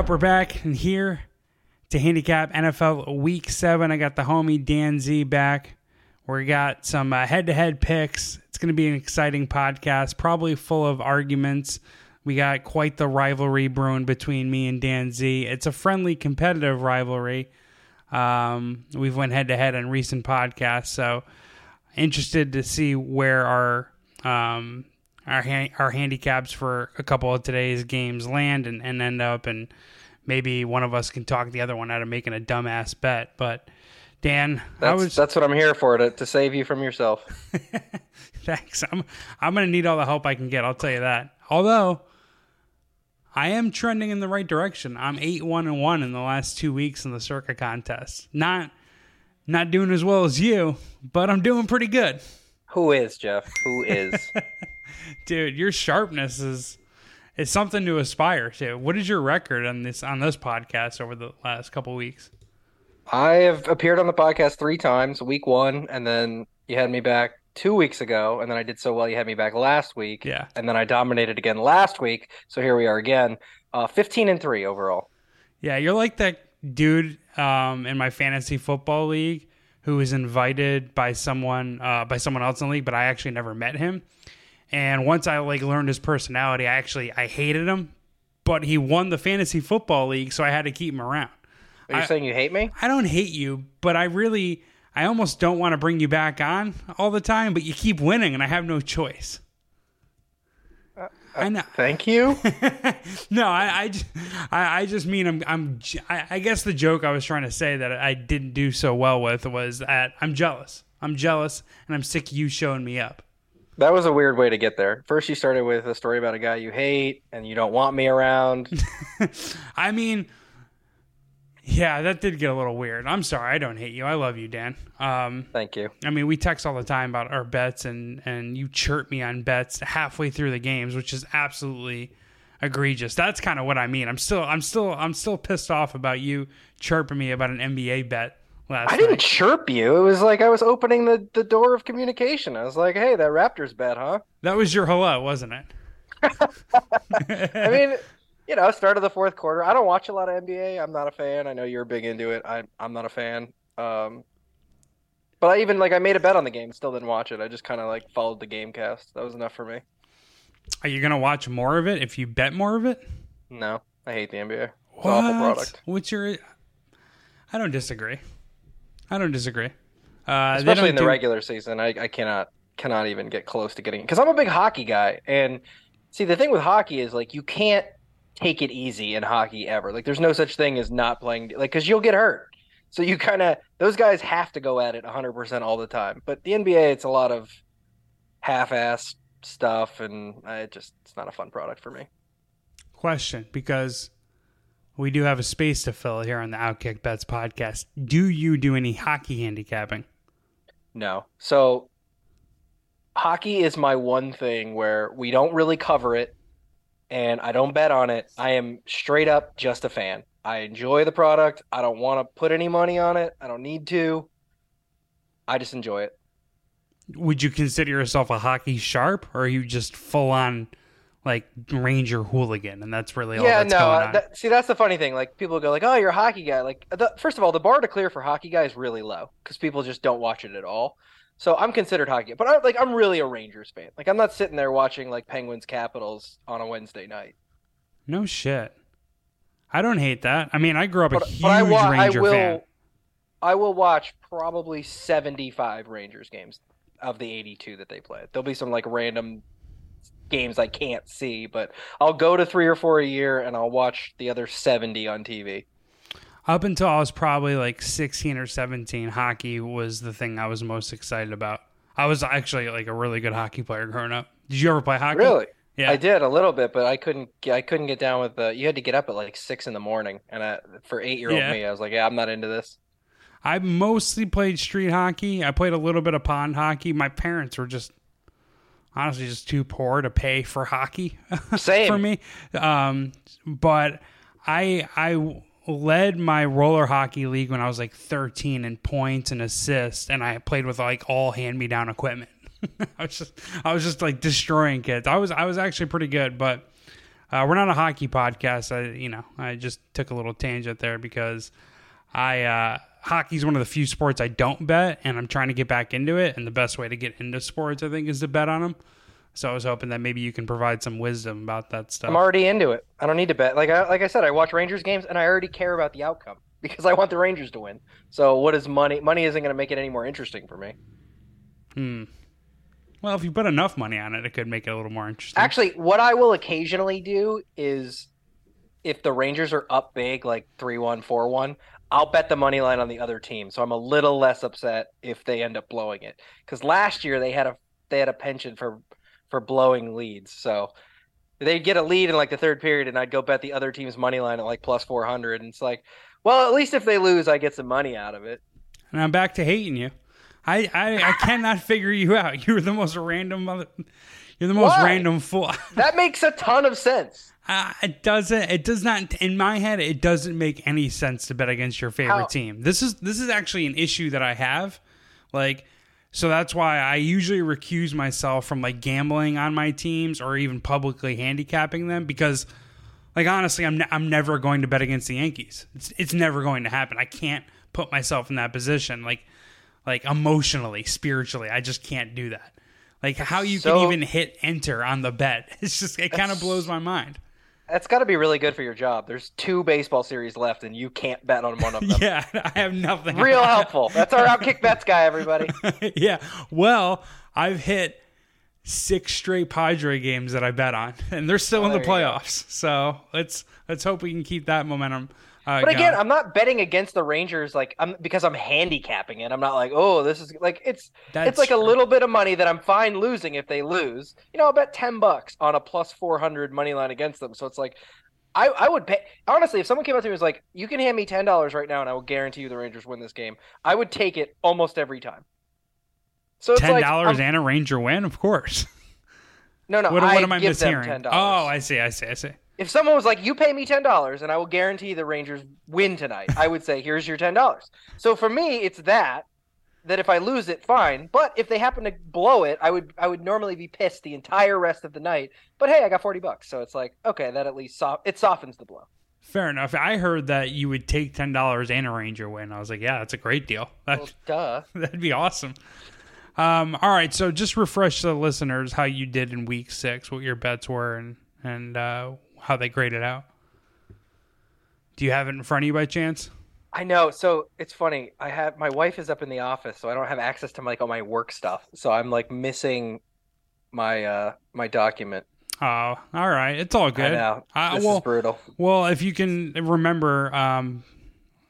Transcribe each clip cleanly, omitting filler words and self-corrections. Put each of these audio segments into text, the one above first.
up? We're back in here to handicap NFL Week 7. I got the homie DanZ back. We got some head-to-head picks. It's going to be an exciting podcast, probably full of arguments. We got quite the rivalry brewing between me and DanZ. It's a friendly, competitive rivalry. We've went head-to-head on recent podcasts, so interested to see where our handicaps for a couple of today's games land and end up, and maybe one of us can talk the other one out of making a dumbass bet. But Dan, that's what I'm here for, to save you from yourself. Thanks. I'm going to need all the help I can get, I'll tell you that. Although I am trending in the right direction. I'm 8-1-1 in the last 2 weeks in the Circa contest. Not doing as well as you, but I'm doing pretty good. Who is, Jeff? Who is? Dude, your sharpness is something to aspire to. What is your record on this podcast over the last couple of weeks? I have appeared on the podcast 3 times, week 1, and then you had me back 2 weeks ago, and then I did so well you had me back last week. Yeah. And then I dominated again last week, so here we are again. 15-3 overall. Yeah, you're like that dude in my fantasy football league who was invited by someone else in the league, but I actually never met him. And once I learned his personality, I hated him, but he won the fantasy football league, so I had to keep him around. Are you saying you hate me? I don't hate you, but I almost don't want to bring you back on all the time, but you keep winning, and I have no choice. I know. Thank you. No, I just mean I guess the joke I was trying to say that I didn't do so well with was that I'm jealous. I'm jealous, and I'm sick of you showing me up. That was a weird way to get there. First, you started with a story about a guy you hate, and you don't want me around. I mean... Yeah, that did get a little weird. I'm sorry. I don't hate you. I love you, Dan. Thank you. I mean, we text all the time about our bets, and you chirp me on bets halfway through the games, which is absolutely egregious. That's kind of what I mean. I'm still pissed off about you chirping me about an NBA bet last night. I didn't chirp you. It was like I was opening the door of communication. I was like, hey, that Raptors bet, huh? That was your hello, wasn't it? I mean... You know, start of the fourth quarter. I don't watch a lot of NBA. I'm not a fan. I know you're big into it. I'm not a fan. But I even, I made a bet on the game. Still didn't watch it. I just kind of, followed the game cast. That was enough for me. Are you going to watch more of it if you bet more of it? No. I hate the NBA. It's an awful product. What's your... I don't disagree. Especially in the regular season. I cannot even get close to getting it. Because I'm a big hockey guy. And, see, the thing with hockey is, you can't... take it easy in hockey ever. There's no such thing as not playing, because you'll get hurt. So you those guys have to go at it 100% all the time. But the NBA, it's a lot of half-assed stuff, and it's not a fun product for me. Question, because we do have a space to fill here on the Outkick Bets podcast. Do you do any hockey handicapping? No. So hockey is my one thing where we don't really cover it. And I don't bet on it. I am straight up just a fan. I enjoy the product. I don't want to put any money on it. I don't need to. I just enjoy it. Would you consider yourself a hockey sharp, or are you just full on Ranger hooligan? And that's really all that's going on. See, that's the funny thing. People go oh, you're a hockey guy. First of all, the bar to clear for hockey guy is really low because people just don't watch it at all. So I'm considered hockey, but I'm really a Rangers fan. I'm not sitting there watching Penguins Capitals on a Wednesday night. No shit. I don't hate that. I mean, I grew up a huge Ranger fan. I will watch probably 75 Rangers games of the 82 that they play. There'll be some random games I can't see, but I'll go to 3 or 4 a year and I'll watch the other 70 on TV. Up until I was probably 16 or 17, hockey was the thing I was most excited about. I was actually a really good hockey player growing up. Did you ever play hockey? Really? Yeah, I did a little bit, but I couldn't get down with the. You had to get up at 6 a.m, and for 8-year-old me, I was I'm not into this. I mostly played street hockey. I played a little bit of pond hockey. My parents were just honestly just too poor to pay for hockey. Same for me, but I led my roller hockey league when I was 13 in points and assists, and I played with all hand-me-down equipment. I was just destroying kids. I was actually pretty good, but We're not a hockey podcast. I just took a little tangent there because hockey is one of the few sports I don't bet, and I'm trying to get back into it. And the best way to get into sports, I think, is to bet on them. So I was hoping that maybe you can provide some wisdom about that stuff. I'm already into it. I don't need to bet. Like I said, I watch Rangers games, and I already care about the outcome because I want the Rangers to win. So what is money? Money isn't going to make it any more interesting for me. Well, if you put enough money on it, it could make it a little more interesting. Actually, what I will occasionally do is if the Rangers are up big, like 3-1, 4-1, I'll bet the money line on the other team. So I'm a little less upset if they end up blowing it. Because last year they had a penchant for blowing leads. So they'd get a lead in like the third period, and I'd go bet the other team's money line at like plus 400. And it's like, well, at least if they lose, I get some money out of it. And I'm back to hating you. I cannot figure you out. You're the most random mother. You're the most random fool. That makes a ton of sense. It doesn't. It does not. In my head, it doesn't make any sense to bet against your favorite team. This is actually an issue that I have. So that's why I usually recuse myself from like gambling on my teams or even publicly handicapping them because, honestly, I'm never going to bet against the Yankees. It's never going to happen. I can't put myself in that position. Like emotionally, spiritually, I just can't do that. How you can even hit enter on the bet. It kind of blows my mind. That's got to be really good for your job. There's 2 baseball series left, and you can't bet on one of them. Yeah, I have nothing. Real helpful. That's our Outkick Bets guy, everybody. Yeah. Well, I've hit 6 straight Padre games that I bet on, and they're still in the playoffs. So let's hope we can keep that momentum. But again, I'm not betting against the Rangers because I'm handicapping it. I'm not like, oh, this is like it's like a little bit of money that I'm fine losing if they lose. I'll bet $10 on a plus 400 money line against them. So it's like I would pay honestly if someone came up to me and was like, you can hand me $10 right now and I will guarantee you the Rangers win this game. I would take it almost every time. So it's $10 and a Ranger win, of course. No. What am I mishearing? Oh, I see. If someone was like, you pay me $10 and I will guarantee the Rangers win tonight, I would say, here's your $10. So for me, it's that if I lose it, fine. But if they happen to blow it, I would normally be pissed the entire rest of the night. But hey, I got $40. So it's like, okay, that at least it softens the blow. Fair enough. I heard that you would take $10 and a Ranger win. I was like, yeah, that's a great deal. That'd be awesome. All right. So just refresh the listeners how you did in week 6, what your bets were and how they grade it out. Do you have it in front of you by chance? I know. So it's funny. I have my wife is up in the office, so I don't have access to all my work stuff. So I'm missing my my document. Oh, all right. It's all good. I know. This is brutal. Well, if you can remember, I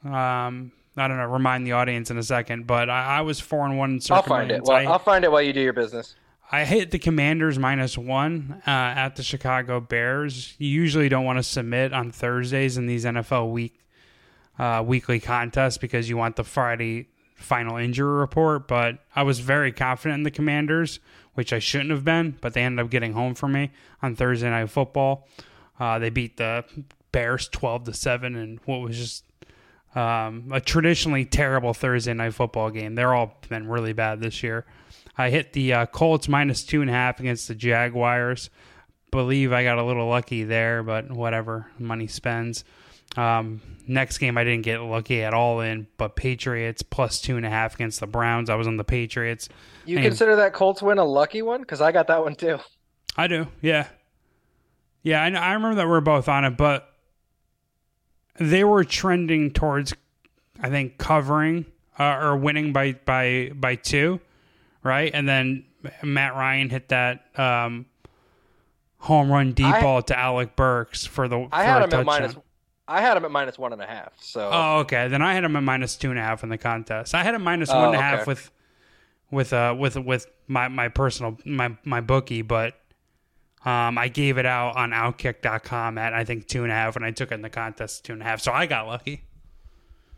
don't know. Remind the audience in a second, but I was 4-1 in Circa. I'll find it. I'll find it while you do your business. I hit the Commanders -1 at the Chicago Bears. You usually don't want to submit on Thursdays in these NFL weekly contests because you want the Friday final injury report. But I was very confident in the Commanders, which I shouldn't have been, but they ended up getting home for me on Thursday Night Football. They beat the Bears 12-7 in what was just a traditionally terrible Thursday Night Football game. They're all been really bad this year. I hit the Colts -2.5 against the Jaguars. Believe I got a little lucky there, but whatever, money spends. Next game I didn't get lucky at all in, but Patriots +2.5 against the Browns. I was on the Patriots. You consider that Colts win a lucky one? Because I got that one too. I do, yeah. Yeah, I remember that we're both on it, but they were trending towards, I think, covering or winning by 2. Right, and then Matt Ryan hit that home run deep ball to Alec Burks for a touchdown. I had him at -1.5. So okay, then I had him at -2.5 in the contest. I had him -1.5 with my personal my bookie, but I gave it out on OutkickDanZ at I think 2.5, and I took it in the contest 2.5. So I got lucky.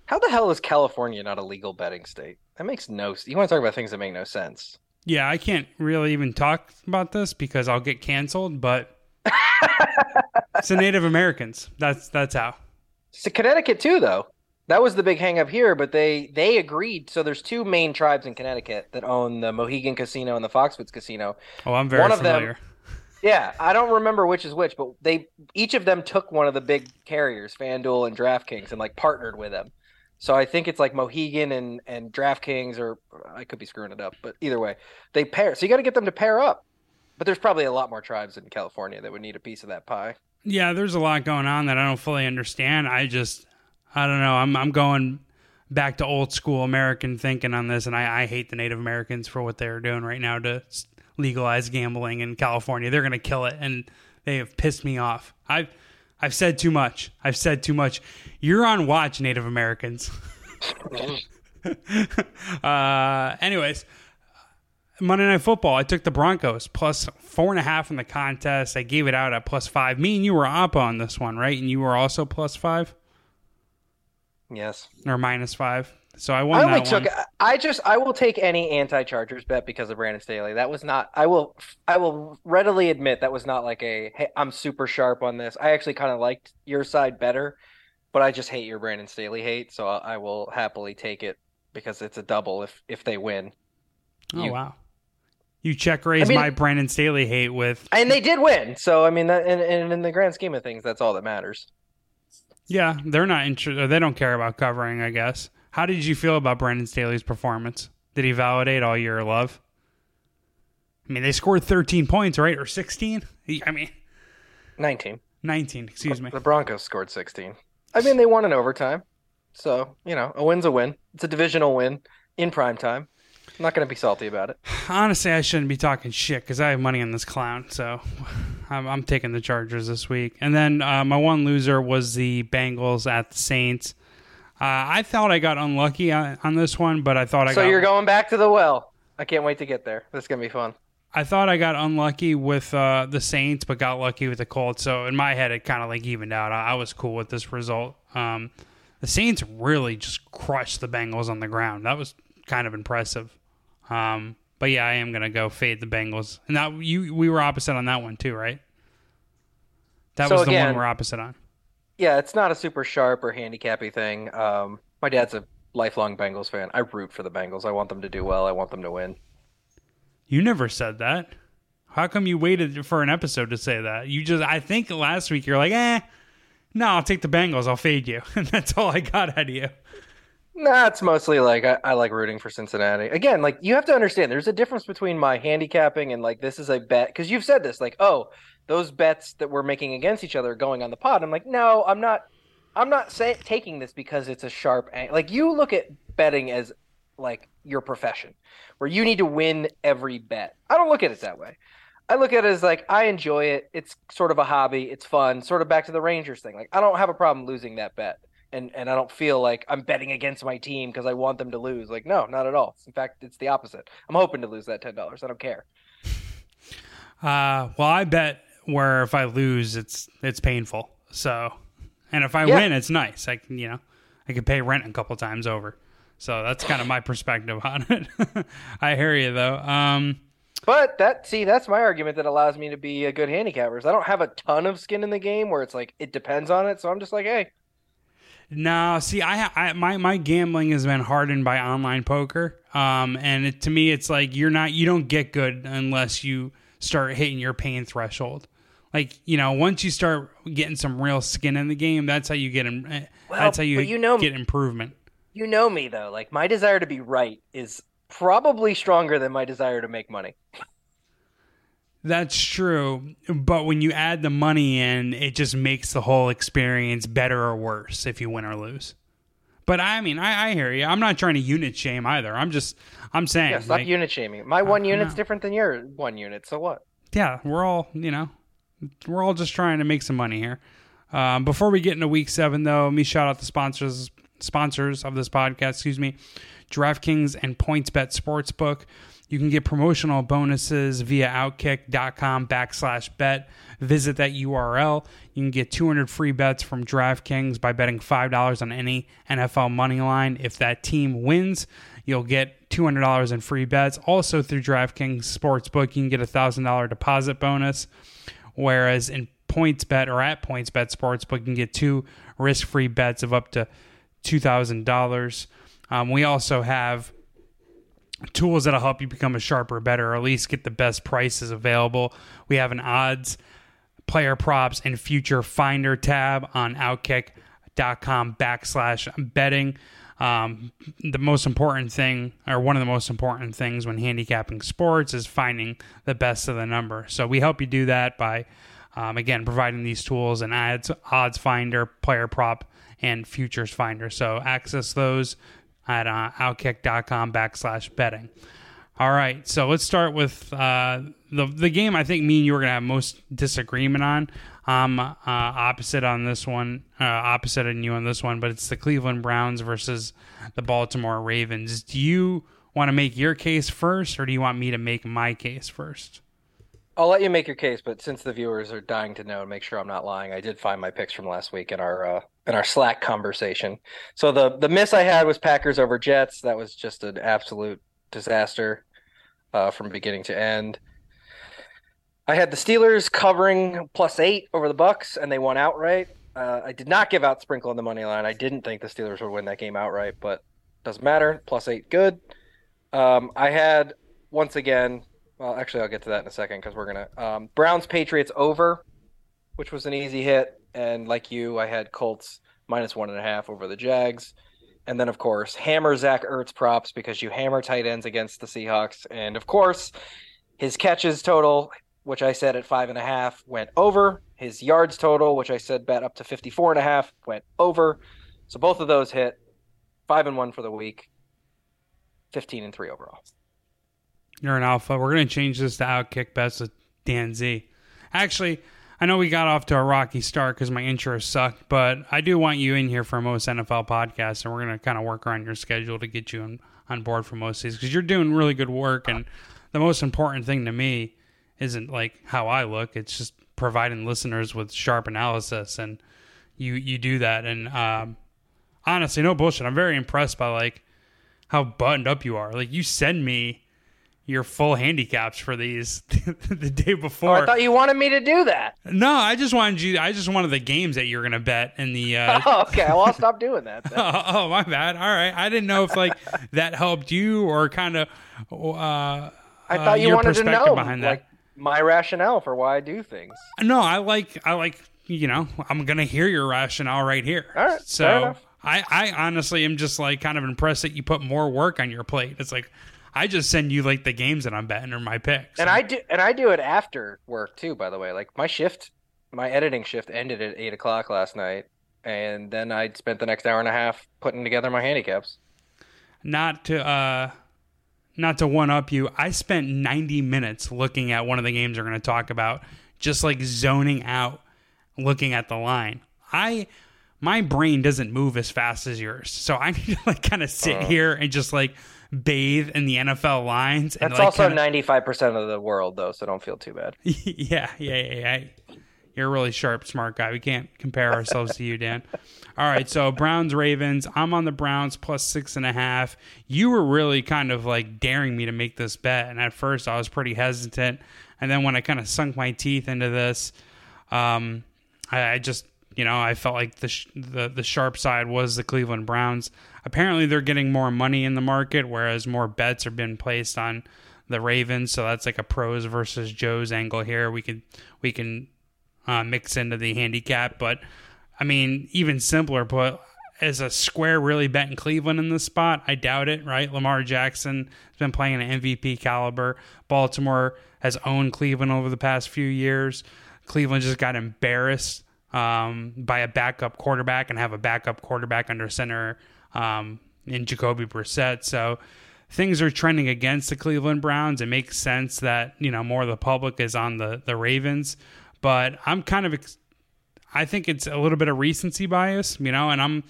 How the hell is California not a legal betting state? That makes no sense. You want to talk about things that make no sense. Yeah, I can't really even talk about this because I'll get canceled, but it's the Native Americans. That's how. It's Connecticut too, though. That was the big hang up here, but they agreed. So there's 2 main tribes in Connecticut that own the Mohegan Casino and the Foxwoods Casino. Oh, I'm very familiar. Yeah, I don't remember which is which, but they each of them took one of the big carriers, FanDuel and DraftKings, and like partnered with them. So I think it's like Mohegan and DraftKings, or I could be screwing it up, but either way, they pair. So you got to get them to pair up. But there's probably a lot more tribes in California that would need a piece of that pie. Yeah, there's a lot going on that I don't fully understand. I don't know. I'm going back to old school American thinking on this, and I hate the Native Americans for what they're doing right now to legalize gambling in California. They're going to kill it, and they have pissed me off. I've said too much. I've said too much. You're on watch, Native Americans. Anyways, Monday Night Football, I took the Broncos plus 4.5 in the contest. I gave it out at plus 5. Me and you were up on this one, right? And you were also plus 5? Yes. Or minus 5. So I won that one. I will take any anti-Chargers bet because of Brandon Staley. That was not, I will readily admit that was not like a, hey, I'm super sharp on this. I actually kind of liked your side better, but I just hate your Brandon Staley hate. So I will happily take it because it's a double if they win. Oh, wow. You check raise my Brandon Staley hate with. And they did win. So, I mean, that, and in the grand scheme of things, that's all that matters. Yeah, they're not interested. They don't care about covering, I guess. How did you feel about Brandon Staley's performance? Did he validate all your love? I mean, they scored 13 points, right? Or 16? I mean... 19, excuse me. The Broncos scored 16. I mean, they won in overtime. So, you know, a win's a win. It's a divisional win in prime time. I'm not going to be salty about it. Honestly, I shouldn't be talking shit because I have money on this clown. So I'm taking the Chargers this week. And then my one loser was the Bengals at the Saints. I thought I got unlucky on this one, but I thought I got... So you're going back to the well. I can't wait to get there. This is going to be fun. I thought I got unlucky with the Saints, but got lucky with the Colts. So in my head, it kind of like evened out. I was cool with this result. The Saints really just crushed the Bengals on the ground. That was kind of impressive. But yeah, I am going to go fade the Bengals. And that we were opposite on that one too, right? That was the one we're opposite on. Yeah, it's not a super sharp or handicappy thing. My dad's a lifelong Bengals fan. I root for the Bengals. I want them to do well. I want them to win. You never said that. How come you waited for an episode to say that? You just, I think last week you're like, no, I'll take the Bengals. I'll fade you. And that's all I got out of you. Nah, it's mostly like I like rooting for Cincinnati. Again, like you have to understand there's a difference between my handicapping and like this is a bet. Because you've said this, like, oh, those bets that we're making against each other are going on the pod. I'm like, no, I'm not taking this because it's a sharp angle. Like you look at betting as like your profession where you need to win every bet. I don't look at it that way. I look at it as like I enjoy it. It's sort of a hobby. It's fun. Sort of back to the Rangers thing. Like I don't have a problem losing that bet. And I don't feel like I'm betting against my team because I want them to lose. Like, no, not at all. In fact, it's the opposite. I'm hoping to lose that $10. I don't care. Well, I bet where if I lose, it's painful. So, and if I win, it's nice. I can, I can pay rent a couple times over. So that's kind of my perspective on it. I hear you though. But that's my argument that allows me to be a good handicapper. I don't have a ton of skin in the game where it's like, it depends on it. So I'm just like, hey. No, see, my gambling has been hardened by online poker, and to me, it's like you don't get good unless you start hitting your pain threshold. Like once you start getting some real skin in the game, that's how you get. That's how you get improvement. You know me though, like my desire to be right is probably stronger than my desire to make money. That's true, but when you add the money in, it just makes the whole experience better or worse if you win or lose. But I mean, I hear you. I'm not trying to unit shame either. I'm saying. Yeah, stop unit shaming. My one unit's different than your one unit, so what? Yeah, we're all just trying to make some money here. Before we get into week 7, though, let me shout out the sponsors of this podcast, DraftKings and PointsBet Sportsbook. You can get promotional bonuses via Outkick.com/bet. Visit that URL. You can get 200 free bets from DraftKings by betting $5 on any NFL money line. If that team wins, you'll get $200 in free bets. Also through DraftKings Sportsbook, you can get a $1,000 deposit bonus, whereas in PointsBet or at PointsBet Sportsbook, you can get 2 risk-free bets of up to $2,000. We also have tools that'll help you become a sharper bettor, or at least get the best prices available. We have an odds, player props, and future finder tab on outkick.com/betting. The most important thing, or one of the most important things when handicapping sports, is finding the best of the number. So we help you do that by, again, providing these tools and odds finder, player prop, and futures finder. So access those at outkick.com/betting. All right, so let's start with the game I think me and you are going to have most disagreement on. I'm opposite on this one, opposite on you on this one, but it's the Cleveland Browns versus the Baltimore Ravens. Do you want to make your case first, or do you want me to make my case first? I'll let you make your case, but since the viewers are dying to know and make sure I'm not lying, I did find my picks from last week in our Slack conversation. So the miss I had was Packers over Jets. That was just an absolute disaster from beginning to end. I had the Steelers covering +8 over the Bucks, and they won outright. I did not give out Sprinkle on the money line. I didn't think the Steelers would win that game outright, but doesn't matter. +8, good. I had, once again, well, actually, I'll get to that in a second because we're going to Browns-Patriots over, which was an easy hit. And like you, I had Colts -1.5 over the Jags. And then, of course, hammer Zach Ertz props because you hammer tight ends against the Seahawks. And, of course, his catches total, which I said at 5.5, went over. His yards total, which I said bet up to 54.5, went over. So both of those hit. 5-1 for the week, 15-3 overall. You're an alpha. We're going to change this to Outkick Bets with Dan Z. Actually, I know we got off to a rocky start because my intro sucked, but I do want you in here for most NFL podcasts, and we're going to kind of work around your schedule to get you on board for most of these because you're doing really good work, and the most important thing to me isn't like how I look. It's just providing listeners with sharp analysis, and you do that. And honestly, no bullshit, I'm very impressed by like how buttoned up you are. Like you send me your full handicaps for these the day before. Oh, I thought you wanted me to do that. No, I just wanted you. I just wanted the games that you're going to bet in the. Oh, okay. Well, I'll stop doing that. Oh, my bad. All right. I didn't know if like that helped you or kind of. I thought you wanted to know behind that. Like my rationale for why I do things. No, I like. You know, I'm going to hear your rationale right here. All right. So fair enough. I honestly am just like kind of impressed that you put more work on your plate. It's like, I just send you like the games that I'm betting or my picks. And I do it after work too, by the way. Like my editing shift ended at 8:00 last night, and then I spent the next hour and a half putting together my handicaps. Not to one up you, I spent 90 minutes looking at one of the games we're going to talk about, just like zoning out, looking at the line. My brain doesn't move as fast as yours, so I need to like kind of sit here and just like bathe in the NFL lines. And that's like also 95% of the world, though, so don't feel too bad. Yeah. You're a really sharp, smart guy. We can't compare ourselves to you, Dan. All right, so Browns, Ravens. I'm on the Browns +6.5. You were really kind of like daring me to make this bet, and at first I was pretty hesitant. And then when I kind of sunk my teeth into this, I just, you know, I felt like the sharp side was the Cleveland Browns. Apparently, they're getting more money in the market, whereas more bets are being placed on the Ravens. So that's like a pros versus Joe's angle here. We can mix into the handicap. But, I mean, even simpler, but is a square really betting Cleveland in this spot? I doubt it, right? Lamar Jackson has been playing an MVP caliber. Baltimore has owned Cleveland over the past few years. Cleveland just got embarrassed by a backup quarterback and have a backup quarterback under center in Jacoby Brissett. So things are trending against the Cleveland Browns. It makes sense that, you know, more of the public is on the Ravens, but I'm kind of, I think it's a little bit of recency bias, you know, and I'm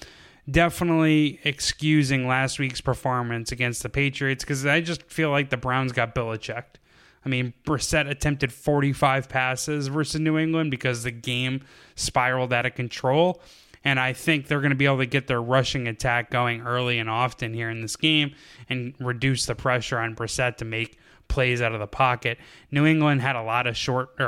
definitely excusing last week's performance against the Patriots because I just feel like the Browns got Belichicked. I mean, Brissett attempted 45 passes versus New England because the game spiraled out of control. And I think they're going to be able to get their rushing attack going early and often here in this game and reduce the pressure on Brissett to make plays out of the pocket. New England had a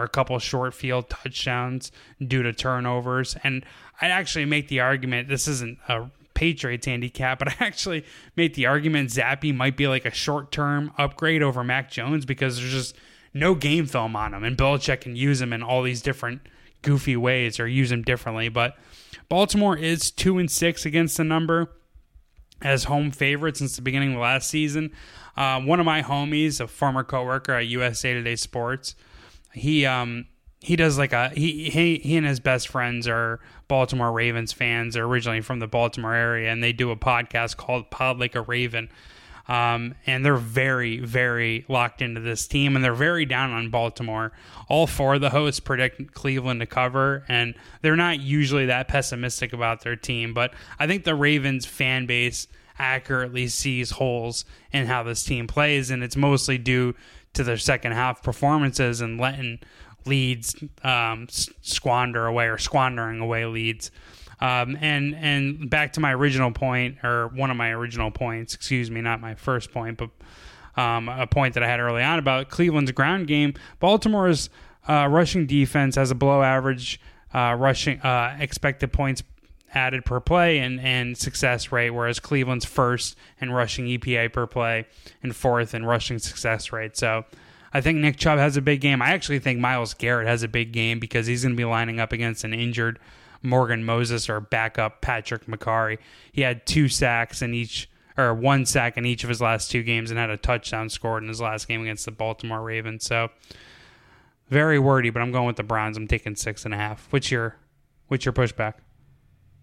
couple short field touchdowns due to turnovers. And I'd actually make the argument, this isn't a Patriots handicap, but I actually made the argument Zappe might be like a short-term upgrade over Mac Jones because there's just no game film on him, and Belichick can use him in all these different goofy ways or use him differently. But Baltimore is 2-6 against the number as home favorite since the beginning of the last season. One of my homies, a former coworker at USA Today Sports, he does like a he and his best friends are Baltimore Ravens fans. They're originally from the Baltimore area, and they do a podcast called Pod Like a Raven. And they're very, very locked into this team, and they're very down on Baltimore. All four of the hosts predict Cleveland to cover, and they're not usually that pessimistic about their team. But I think the Ravens fan base accurately sees holes in how this team plays, and it's mostly due to their second half performances and letting leads squandering away leads. And back to my original point, or one of my original points, excuse me, not my first point, but a point that I had early on about Cleveland's ground game. Baltimore's rushing defense has a below average rushing expected points added per play and success rate, whereas Cleveland's first in rushing EPA per play and fourth in rushing success rate. So I think Nick Chubb has a big game. I actually think Myles Garrett has a big game because he's going to be lining up against an injured Morgan Moses or backup Patrick McCarry. He had one sack in each of his last two games and had a touchdown scored in his last game against the Baltimore Ravens. So very wordy, but I'm going with the Browns. I'm taking 6.5. What's your pushback?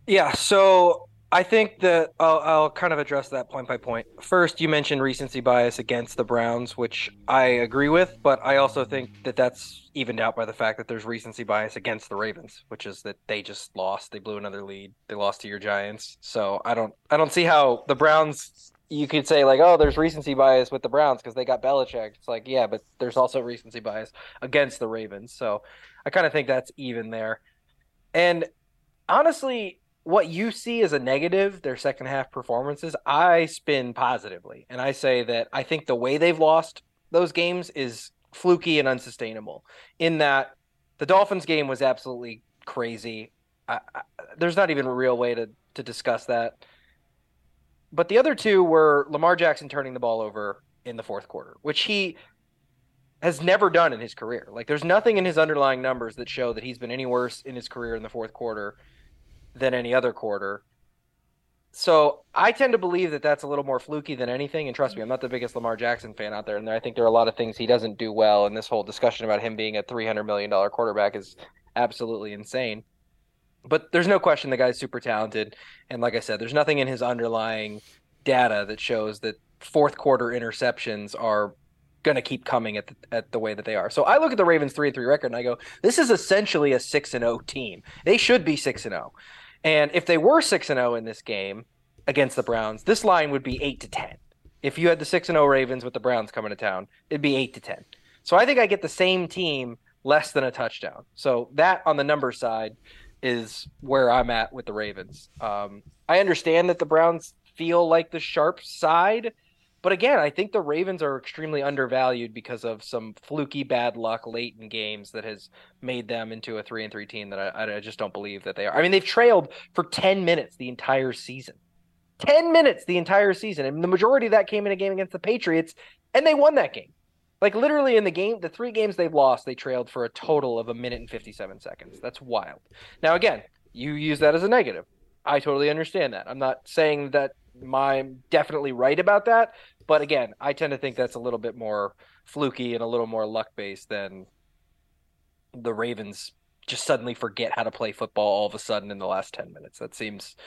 Yeah, so I think that I'll kind of address that point by point. First, you mentioned recency bias against the Browns, which I agree with, but I also think that that's evened out by the fact that there's recency bias against the Ravens, which is that they just lost. They blew another lead. They lost to your Giants. So I don't see how the Browns, you could say like, oh, there's recency bias with the Browns because they got Belichick. It's like, yeah, but there's also recency bias against the Ravens. So I kind of think that's even there. And honestly, what you see as a negative, their second half performances, I spin positively. And I say that I think the way they've lost those games is fluky and unsustainable, in that the Dolphins game was absolutely crazy. There's not even a real way to discuss that. But the other two were Lamar Jackson turning the ball over in the fourth quarter, which he has never done in his career. Like, there's nothing in his underlying numbers that show that he's been any worse in his career in the fourth quarter than any other quarter. So I tend to believe that that's a little more fluky than anything. And trust me, I'm not the biggest Lamar Jackson fan out there. And I think there are a lot of things he doesn't do well. And this whole discussion about him being a $300 million quarterback is absolutely insane. But there's no question the guy's super talented. And like I said, there's nothing in his underlying data that shows that fourth quarter interceptions are going to keep coming at the way that they are. So I look at the Ravens 3-3 record and I go, this is essentially a 6-0 team. They should be 6-0. And if they were 6-0 in this game against the Browns, this line would be 8-10. If you had the 6-0 Ravens with the Browns coming to town, it'd be 8-10. So I think I get the same team less than a touchdown. So that on the number side is where I'm at with the Ravens. I understand that the Browns feel like the sharp side, but again, I think the Ravens are extremely undervalued because of some fluky bad luck late in games that has made them into a 3-3 team that I just don't believe that they are. I mean, they've trailed for 10 minutes the entire season. 10 minutes the entire season. And the majority of that came in a game against the Patriots, and they won that game. Like, literally in the game, the three games they've lost, they trailed for a total of 1 minute and 57 seconds. That's wild. Now, again, you use that as a negative. I totally understand that. I'm not saying that I'm definitely right about that. But again, I tend to think that's a little bit more fluky and a little more luck-based than the Ravens just suddenly forget how to play football all of a sudden in the last 10 minutes. That seems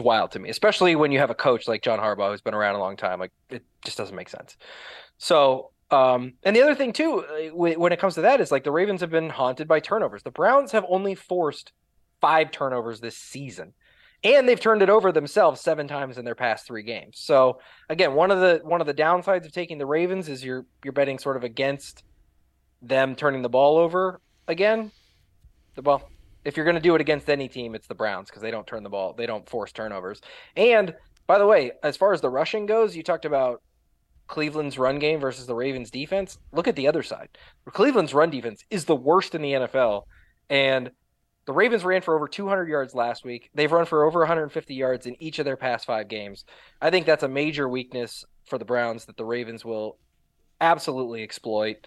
wild to me, especially when you have a coach like John Harbaugh who's been around a long time. Like, it just doesn't make sense. So, and the other thing too, when it comes to that, is like the Ravens have been haunted by turnovers. The Browns have only forced 5 turnovers this season. And they've turned it over themselves 7 times in their past 3 games. So again, one of the downsides of taking the Ravens is you're betting sort of against them turning the ball over again. Well, if you're going to do it against any team, it's the Browns because they don't turn the ball, they don't force turnovers. And by the way, as far as the rushing goes, you talked about Cleveland's run game versus the Ravens defense. Look at the other side. Cleveland's run defense is the worst in the NFL, and The Ravens ran for over 200 yards last week. They've run for over 150 yards in each of their past 5 games. I think that's a major weakness for the Browns that the Ravens will absolutely exploit.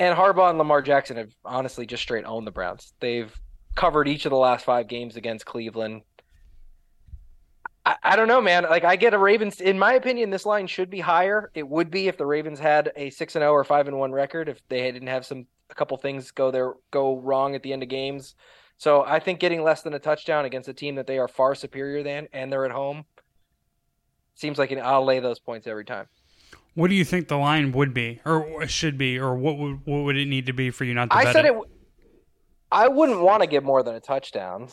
And Harbaugh and Lamar Jackson have honestly just straight owned the Browns. They've covered each of the last 5 games against Cleveland. I don't know, man. Like, I get a Ravens. In my opinion, this line should be higher. It would be if the Ravens had a 6-0 or 5-1 record, if they didn't have a couple things go wrong at the end of games. So I think getting less than a touchdown against a team that they are far superior than, and they're at home, seems like I'll lay those points every time. What do you think the line would be, or should be, or what would it need to be for you not to bet it? I wouldn't want to get more than a touchdown,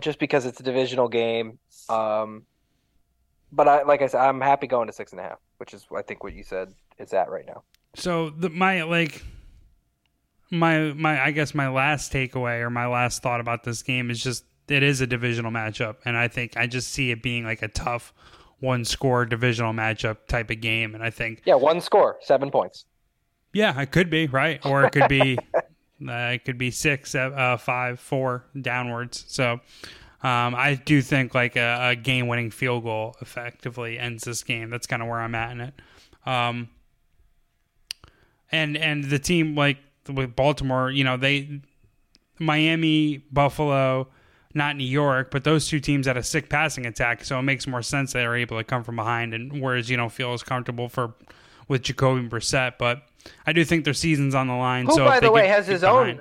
just because it's a divisional game. But like I said, I'm happy going to 6.5, which is I think what you said it's at right now. So my last takeaway or my last thought about this game is just it is a divisional matchup, and I think I just see it being like a tough one-score divisional matchup type of game, and I think one score, 7 points. Yeah, it could be right, or it could be. It could be 6, 5, 4 downwards. So I do think like a game-winning field goal effectively ends this game. That's kind of where I'm at in it. And the team like with Baltimore, you know, Miami, Buffalo, not New York, but those two teams had a sick passing attack, so it makes more sense they are able to come from behind. And whereas you don't feel as comfortable with Jacoby Brissett, but I do think their season's on the line. Who, so by the way, has his own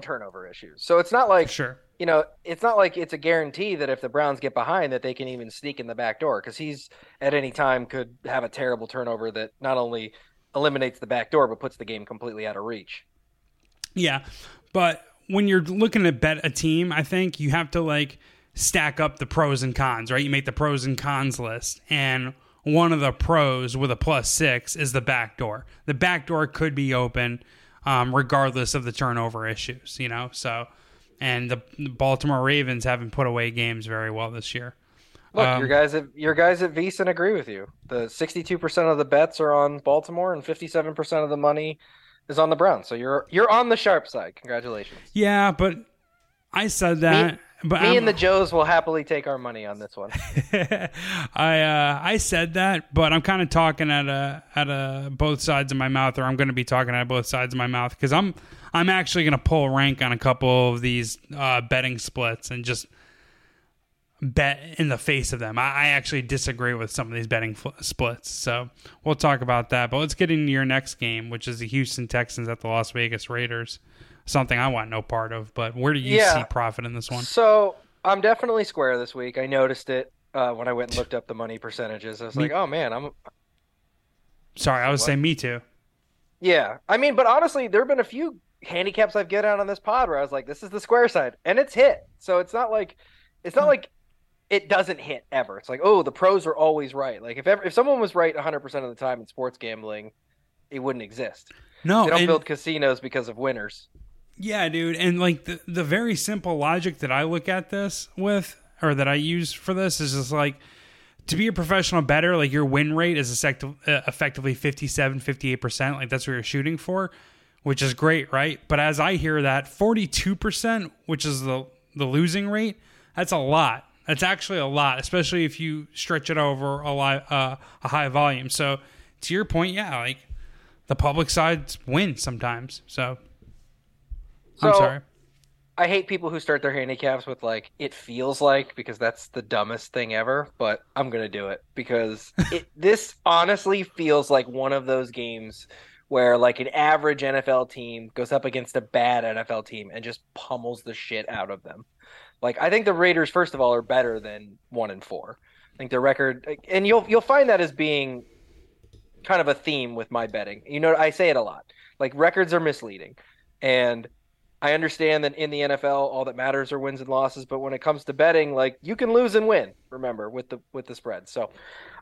turnover issues. So it's not like it's not like it's a guarantee that if the Browns get behind that they can even sneak in the back door, because he's at any time could have a terrible turnover that not only eliminates the back door but puts the game completely out of reach. Yeah, but when you're looking to bet a team, I think you have to like stack up the pros and cons, right? You make the pros and cons list, and one of the pros with a +6 is the back door. The back door could be open regardless of the turnover issues, you know? So, and the Baltimore Ravens haven't put away games very well this year. Look, your guys at VSiN agree with you. The 62% of the bets are on Baltimore and 57% of the money is on the Browns. So you're on the sharp side. Congratulations. Yeah, but I said that. Me and the Joes will happily take our money on this one. I said that, but I'm kind of talking out of both sides of my mouth, or I'm going to be talking out of both sides of my mouth, because I'm actually going to pull rank on a couple of these betting splits and just bet in the face of them. I actually disagree with some of these betting splits, so we'll talk about that. But let's get into your next game, which is the Houston Texans at the Las Vegas Raiders. Something I want no part of, but where do you see profit in this one? So I'm definitely square this week. I noticed it when I went and looked up the money percentages. I was like, oh, man, I'm sorry. I was saying me too. Yeah. I mean, but honestly, there have been a few handicaps I've get out on this pod where I was like, this is the square side, and it's hit. So it's not like it doesn't hit ever. It's like, oh, the pros are always right. Like if someone was right 100% of the time in sports gambling, it wouldn't exist. No, they don't build casinos because of winners. Yeah, dude, and like the very simple logic that I look at this with, or that I use for this, is just like, to be a professional bettor, like your win rate is effectively 57-58%, like that's what you're shooting for, which is great, right? But as I hear that, 42%, which is the losing rate, that's a lot. That's actually a lot, especially if you stretch it over a high volume. So to your point, yeah, like the public sides win sometimes, so... I'm sorry. I hate people who start their handicaps with like, it feels like, because that's the dumbest thing ever, but I'm going to do it because this honestly feels like one of those games where like an average NFL team goes up against a bad NFL team and just pummels the shit out of them. Like, I think the Raiders, first of all, are better than 1-4. I think their record, and you'll find that as being kind of a theme with my betting. You know, I say it a lot, like records are misleading, and I understand that in the NFL, all that matters are wins and losses, but when it comes to betting, like, you can lose and win, remember, with the spread. So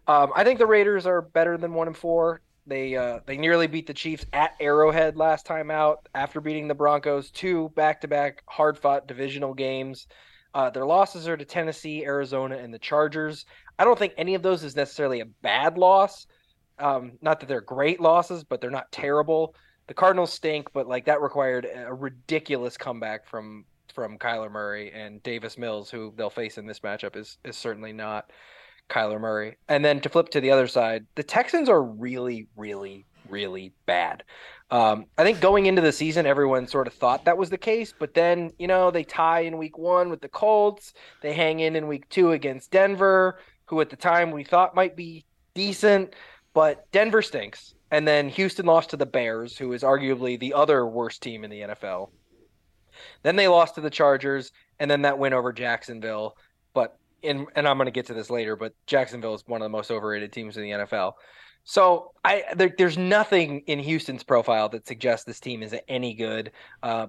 I think the Raiders are better than 1-4. They nearly beat the Chiefs at Arrowhead last time out after beating the Broncos, 2 back-to-back hard-fought divisional games. Their losses are to Tennessee, Arizona, and the Chargers. I don't think any of those is necessarily a bad loss. Not that they're great losses, but they're not terrible. The Cardinals stink, but like that required a ridiculous comeback from from Kyler Murray, and Davis Mills, who they'll face in this matchup, is certainly not Kyler Murray. And then to flip to the other side, the Texans are really, really, really bad. I think going into the season, everyone sort of thought that was the case, but then, you know, they tie in week one with the Colts. They hang in week two against Denver, who at the time we thought might be decent, but Denver stinks. And then Houston lost to the Bears, who is arguably the other worst team in the NFL. Then they lost to the Chargers, and then that win over Jacksonville. But and I'm going to get to this later, but Jacksonville is one of the most overrated teams in the NFL. So there's nothing in Houston's profile that suggests this team is any good.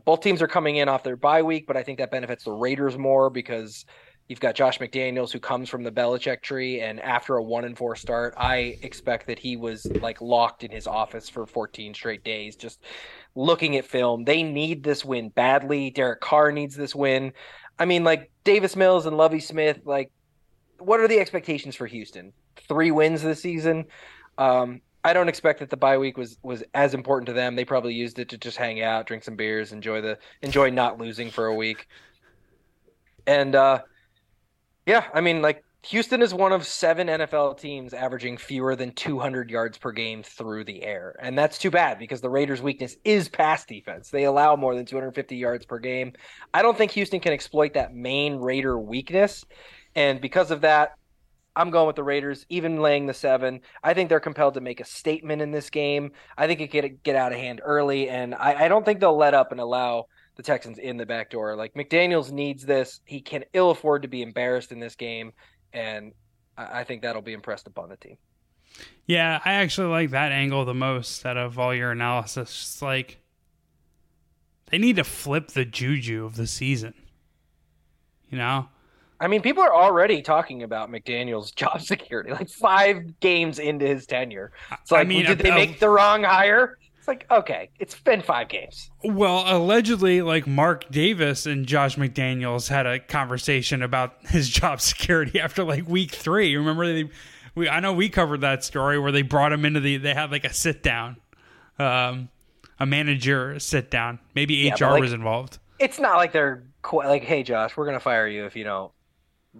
Both teams are coming in off their bye week, but I think that benefits the Raiders more because you've got Josh McDaniels, who comes from the Belichick tree, and after a 1-4 start, I expect that he was like locked in his office for 14 straight days, just looking at film. They need this win badly. Derek Carr needs this win. I mean, like Davis Mills and Lovie Smith, like what are the expectations for Houston? 3 wins this season. I don't expect that the bye week was as important to them. They probably used it to just hang out, drink some beers, enjoy not losing for a week. And yeah, I mean, like Houston is one of 7 NFL teams averaging fewer than 200 yards per game through the air. And that's too bad because the Raiders' weakness is pass defense. They allow more than 250 yards per game. I don't think Houston can exploit that main Raider weakness. And because of that, I'm going with the Raiders, even laying the 7. I think they're compelled to make a statement in this game. I think it could get out of hand early, and I don't think they'll let up and allow the Texans in the back door. Like, McDaniels needs this. He can ill afford to be embarrassed in this game, and I think that'll be impressed upon the team. Yeah, I actually like that angle the most out of all your analysis. Just like, they need to flip the juju of the season, you know? I mean, people are already talking about McDaniel's job security, like 5 games into his tenure. It's like, I mean, did they make the wrong hire? It's like, okay, it's been 5 games. Well, allegedly, like Mark Davis and Josh McDaniels had a conversation about his job security after like week 3. Remember, I know we covered that story where they brought him into they had like a sit down, a manager sit down. Maybe HR was involved. It's not like they're like, hey, Josh, we're going to fire you if you don't.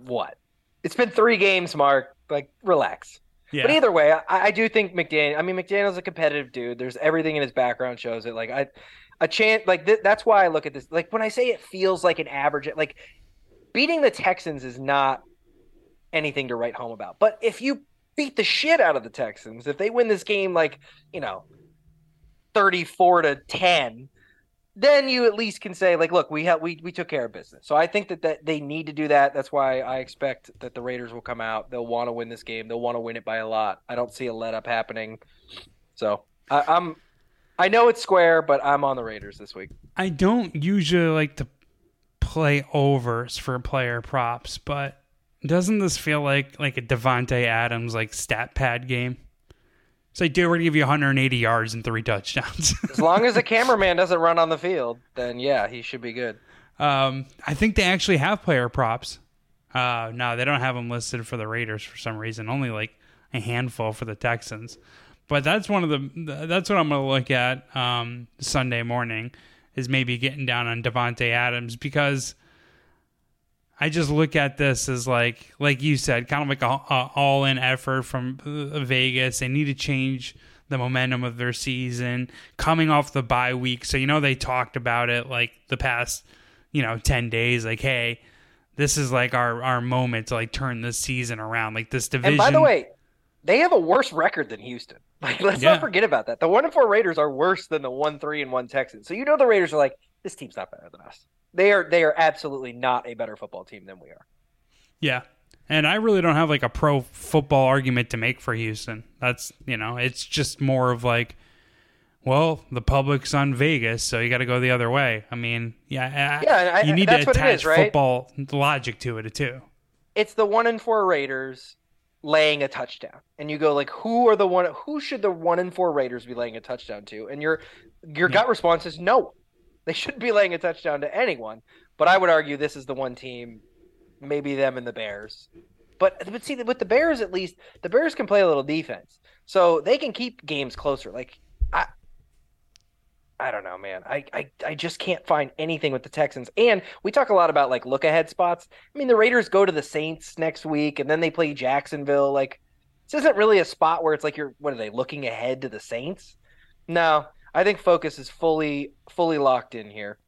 What? It's been 3 games, Mark. Like, relax. Yeah. But either way, I do think McDaniel's a competitive dude. There's everything in his background shows it. Like, that's why I look at this. Like, when I say it feels like an average, like, beating the Texans is not anything to write home about. But if you beat the shit out of the Texans, if they win this game, like, you know, 34-10, then you at least can say, like, look, we took care of business. So I think that they need to do that. That's why I expect that the Raiders will come out. They'll want to win this game. They'll want to win it by a lot. I don't see a let up happening. So I know it's square, but I'm on the Raiders this week. I don't usually like to play overs for player props, but doesn't this feel like a Devontae Adams like stat pad game? It's like, dude, we're going to give you 180 yards and 3 touchdowns. As long as the cameraman doesn't run on the field, then, yeah, he should be good. I think they actually have player props. No, they don't have them listed for the Raiders for some reason. Only, like, a handful for the Texans. But that's that's what I'm going to look at Sunday morning, is maybe getting down on Devontae Adams, because I just look at this as like you said, kind of like a all-in effort from Vegas. They need to change the momentum of their season coming off the bye week. So, you know, they talked about it like the past, you know, 10 days, like, hey, this is like our moment to like turn this season around, like this division. And by the way, they have a worse record than Houston. Like, let's not forget about that. The 1-4 Raiders are worse than the 1-3-1 Texans. So, you know, the Raiders are like, this team's not better than us. They are absolutely not a better football team than we are. Yeah, and I really don't have like a pro football argument to make for Houston. That's, you know, it's just more of like, well, the public's on Vegas, so you got to go the other way. I mean, you need to attach football logic to it too. It's the 1-4 Raiders laying a touchdown, and you go like, who should the 1-4 Raiders be laying a touchdown to? And your gut response is no one. They shouldn't be laying a touchdown to anyone, but I would argue this is the one team, maybe them and the Bears. But see, with the Bears, at least, the Bears can play a little defense, so they can keep games closer. Like, I, I don't know, man. I just can't find anything with the Texans. And we talk a lot about, like, look-ahead spots. I mean, the Raiders go to the Saints next week, and then they play Jacksonville. Like, this isn't really a spot where it's like you're, what are they, looking ahead to the Saints? No, I think focus is fully locked in here.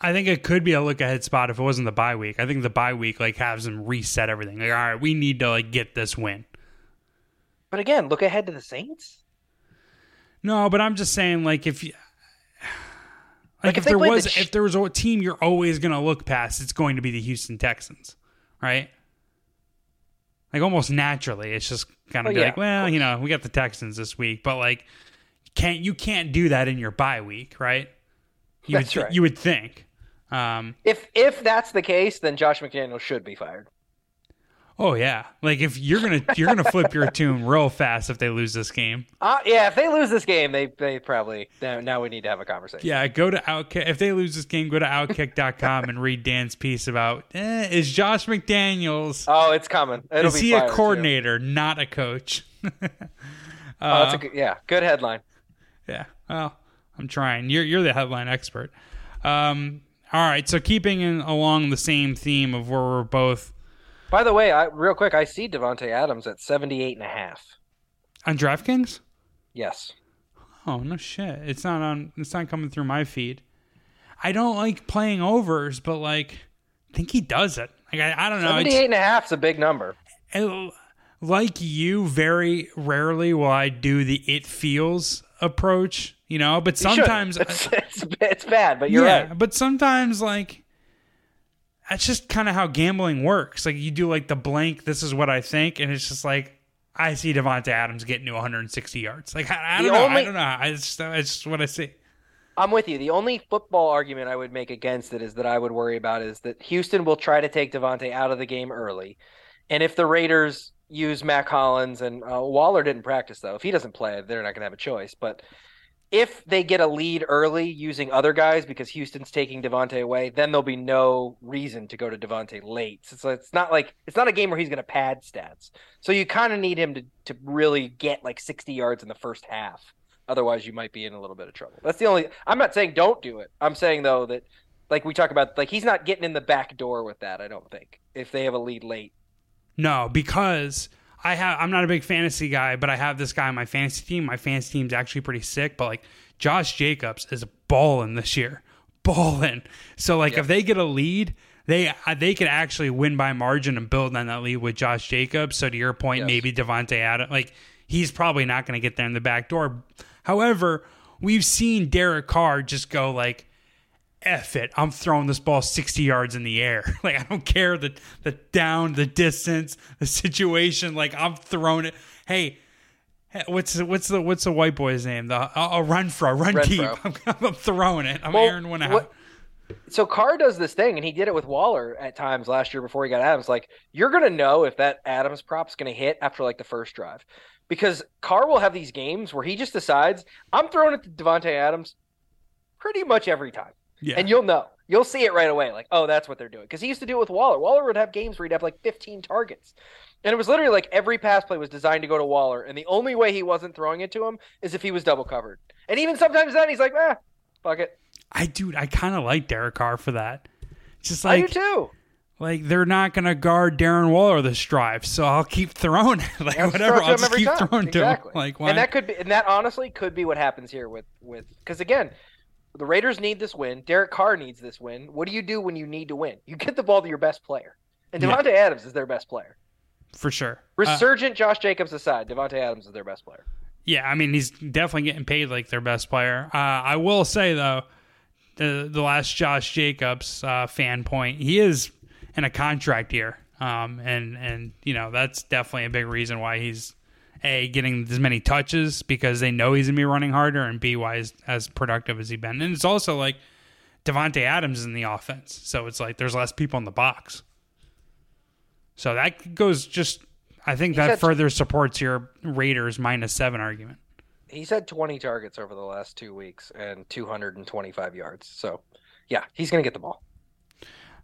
I think it could be a look-ahead spot if it wasn't the bye week. I think the bye week, like, has them reset everything. Like, all right, we need to, like, get this win. But again, look ahead to the Saints? No, but I'm just saying, like, if you, like if there was if there was a team you're always going to look past, it's going to be the Houston Texans, right? Like, almost naturally, it's just kind of like, well, you know, we got the Texans this week, but like, you can't do that in your bye week, right? You would think. If that's the case, then Josh McDaniels should be fired. Oh yeah, like if you're gonna flip your tune real fast if they lose this game. Yeah, if they lose this game, they probably now we need to have a conversation. Yeah, go to Outkick. If they lose this game, go to Outkick.com and read Dan's piece about is Josh McDaniels. Oh, it's coming. Is he a coordinator, not a coach? That's a good headline. Yeah, well, I'm trying. You're the headline expert. All right, so keeping along the same theme of where we're both. By the way, real quick, I see Devontae Adams at 78.5 on DraftKings. Yes. Oh no shit! It's not on. It's not coming through my feed. I don't like playing overs, but like, I think he does it. Like I don't know. 78.5 is a big number. Like you, very rarely will I do the it feels approach, you know. But sometimes it's bad. But you're right. But sometimes like. That's just kind of how gambling works. Like you do like the blank, this is what I think. And it's just like, I see Devonta Adams getting to 160 yards. Like, I don't know. It's just what I see. I'm with you. The only football argument I would make against it is that I would worry about is that Houston will try to take Devonta out of the game early. And if the Raiders use Mac Hollins and Waller didn't practice though, if he doesn't play, they're not going to have a choice. But if they get a lead early using other guys because Houston's taking Devontae away, then there'll be no reason to go to Devontae late. So it's not a game where he's going to pad stats. So you kind of need him to really get like 60 yards in the first half. Otherwise, you might be in a little bit of trouble. That's the only. I'm not saying don't do it. I'm saying though that like we talk about, like he's not getting in the back door with that. I don't think if they have a lead late. No, because. I'm not a big fantasy guy, but I have this guy on my fantasy team. My fantasy team's actually pretty sick, but like Josh Jacobs is balling this year, balling. So like if they get a lead, they could actually win by margin and build on that lead with Josh Jacobs. So to your point, maybe Devontae Adams, like he's probably not going to get there in the back door. However, we've seen Derek Carr just go like, F it. I'm throwing this ball 60 yards in the air. Like, I don't care the distance, the situation. Like, I'm throwing it. Hey, what's the white boy's name? I'll run for a run deep. I'm throwing it. I'm airing one out. So Carr does this thing, and he did it with Waller at times last year before he got Adams. Like, you're going to know if that Adams prop's going to hit after, like, the first drive. Because Carr will have these games where he just decides, I'm throwing it to Devontae Adams pretty much every time. Yeah. And you'll know. You'll see it right away. Like, oh, that's what they're doing. Because he used to do it with Waller. Waller would have games where he'd have like 15 targets. And it was literally like every pass play was designed to go to Waller. And the only way he wasn't throwing it to him is if he was double covered. And even sometimes then he's like, fuck it. I kind of like Derek Carr for that. It's just like, I do too. Like, they're not going to guard Darren Waller this drive, so I'll keep throwing it. Like, whatever, I'll just keep throwing to him. Like, why? And that could be, and that honestly could be what happens here with because again, the Raiders need this win. Derek Carr needs this win. What do you do when you need to win? You get the ball to your best player. And Devontae Adams is their best player. For sure. Resurgent Josh Jacobs aside, Devontae Adams is their best player. Yeah, I mean, he's definitely getting paid like their best player. I will say, though, the last Josh Jacobs fan point, he is in a contract year. And you know, that's definitely a big reason why he's, A, getting as many touches because they know he's going to be running harder, and B, why is as productive as he's been. And it's also like Devontae Adams is in the offense. So it's like there's less people in the box. So that goes just, I think that further supports your Raiders -7 argument. He's had 20 targets over the last 2 weeks and 225 yards. So, yeah, he's going to get the ball.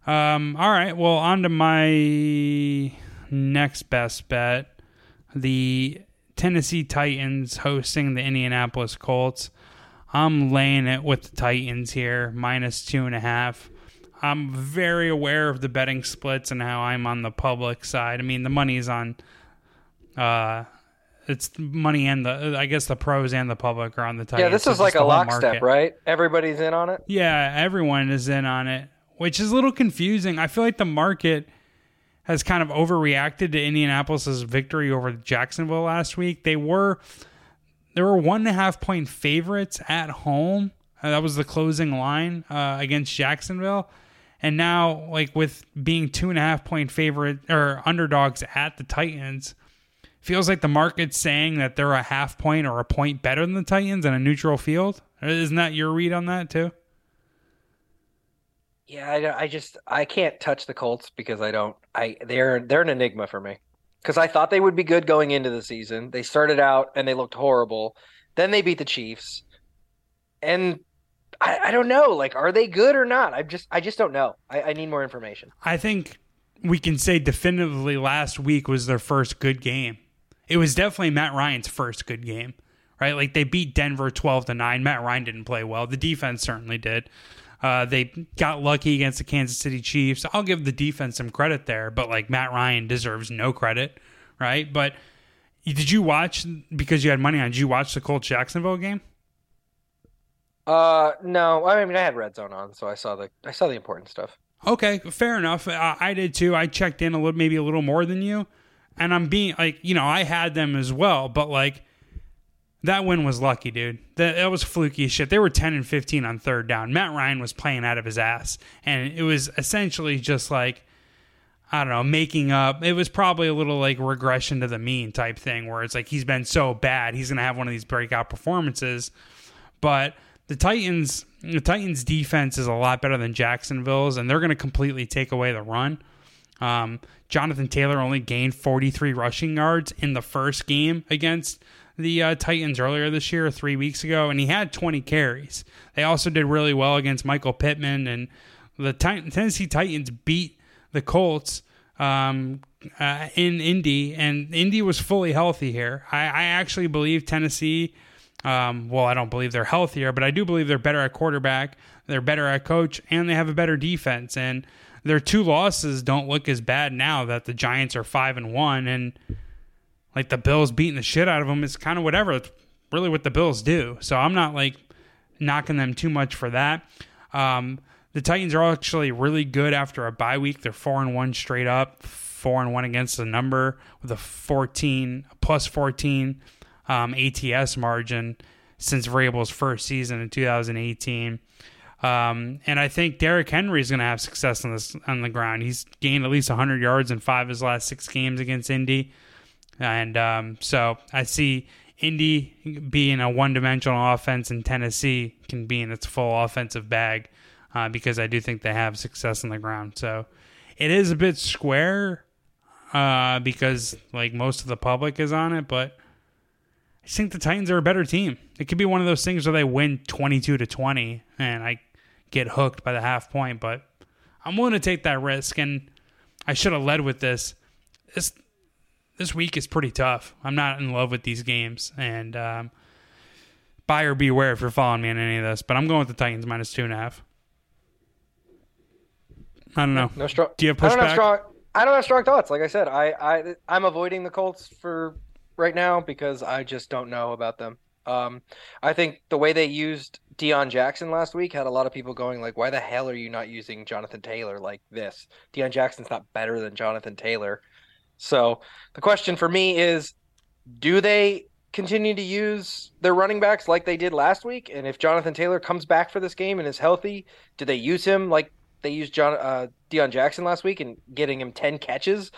All right. Well, on to my next best bet. The Tennessee Titans hosting the Indianapolis Colts. I'm laying it with the Titans here, -2.5. I'm very aware of the betting splits and how I'm on the public side. I mean, the money's on it's money and the, I guess the pros and the public are on the Titans. Yeah, this is like a lockstep, right? Everybody's in on it? Yeah, everyone is in on it, which is a little confusing. I feel like the market has kind of overreacted to Indianapolis's victory over Jacksonville last week. There were 1.5-point favorites at home. That was the closing line against Jacksonville. And now, like, with being 2.5-point favorite or underdogs at the Titans, feels like the market's saying that they're a 0.5 point or a point better than the Titans in a neutral field. Isn't that your read on that too? Yeah, I can't touch the Colts because they're an enigma for me. Because I thought they would be good going into the season. They started out and they looked horrible. Then they beat the Chiefs, and I don't know. Like, are they good or not? I just don't know. I need more information. I think we can say definitively last week was their first good game. It was definitely Matt Ryan's first good game, right? Like, they beat Denver 12-9. Matt Ryan didn't play well. The defense certainly did. They got lucky against the Kansas City Chiefs. I'll give the defense some credit there, but like, Matt Ryan deserves no credit, right? But did you watch, because you had money on, did you watch the Colts-Jacksonville game? No. I mean, I had Red Zone on, so I saw the important stuff. Okay, fair enough. I did too. I checked in maybe a little more than you, and I'm being like, you know, I had them as well, but like, that win was lucky, dude. That was fluky as shit. They were 10-15 on third down. Matt Ryan was playing out of his ass, and it was essentially just like, I don't know, making up. It was probably a little like regression to the mean type thing where it's like, he's been so bad, he's going to have one of these breakout performances. But the Titans defense is a lot better than Jacksonville's, and they're going to completely take away the run. Jonathan Taylor only gained 43 rushing yards in the first game against the Titans earlier this year, 3 weeks ago, and he had 20 carries. They also did really well against Michael Pittman, and the Tennessee Titans beat the Colts in Indy, and Indy was fully healthy here. I actually believe Tennessee, I don't believe they're healthier, but I do believe they're better at quarterback, they're better at coach, and they have a better defense, and their two losses don't look as bad now that the Giants are 5-1, and like, the Bills beating the shit out of them is kind of whatever. It's really what the Bills do. So I'm not, like, knocking them too much for that. The Titans are actually really good after a bye week. They're 4-1 straight up, 4-1 against the number with a +14 ATS margin since Vrabel's first season in 2018. And I think Derrick Henry is going to have success on the ground. He's gained at least 100 yards in 5 of his last 6 games against Indy. And so I see Indy being a one-dimensional offense, and Tennessee can be in its full offensive bag because I do think they have success on the ground. So it is a bit square because like most of the public is on it, but I think the Titans are a better team. It could be one of those things where they win 22-20 and I get hooked by the 0.5 point, but I'm willing to take that risk, and I should have led with this. This week is pretty tough. I'm not in love with these games. And buyer beware if you're following me in any of this. But I'm going with the Titans -2.5. I don't know. No strong. Do you have pushback? I don't have strong thoughts. Like I said, I'm avoiding the Colts for right now because I just don't know about them. I think the way they used Deion Jackson last week had a lot of people going like, why the hell are you not using Jonathan Taylor like this? Deion Jackson's not better than Jonathan Taylor. So the question for me is, do they continue to use their running backs like they did last week? And if Jonathan Taylor comes back for this game and is healthy, do they use him like they used Deion Jackson last week and getting him 10 catches?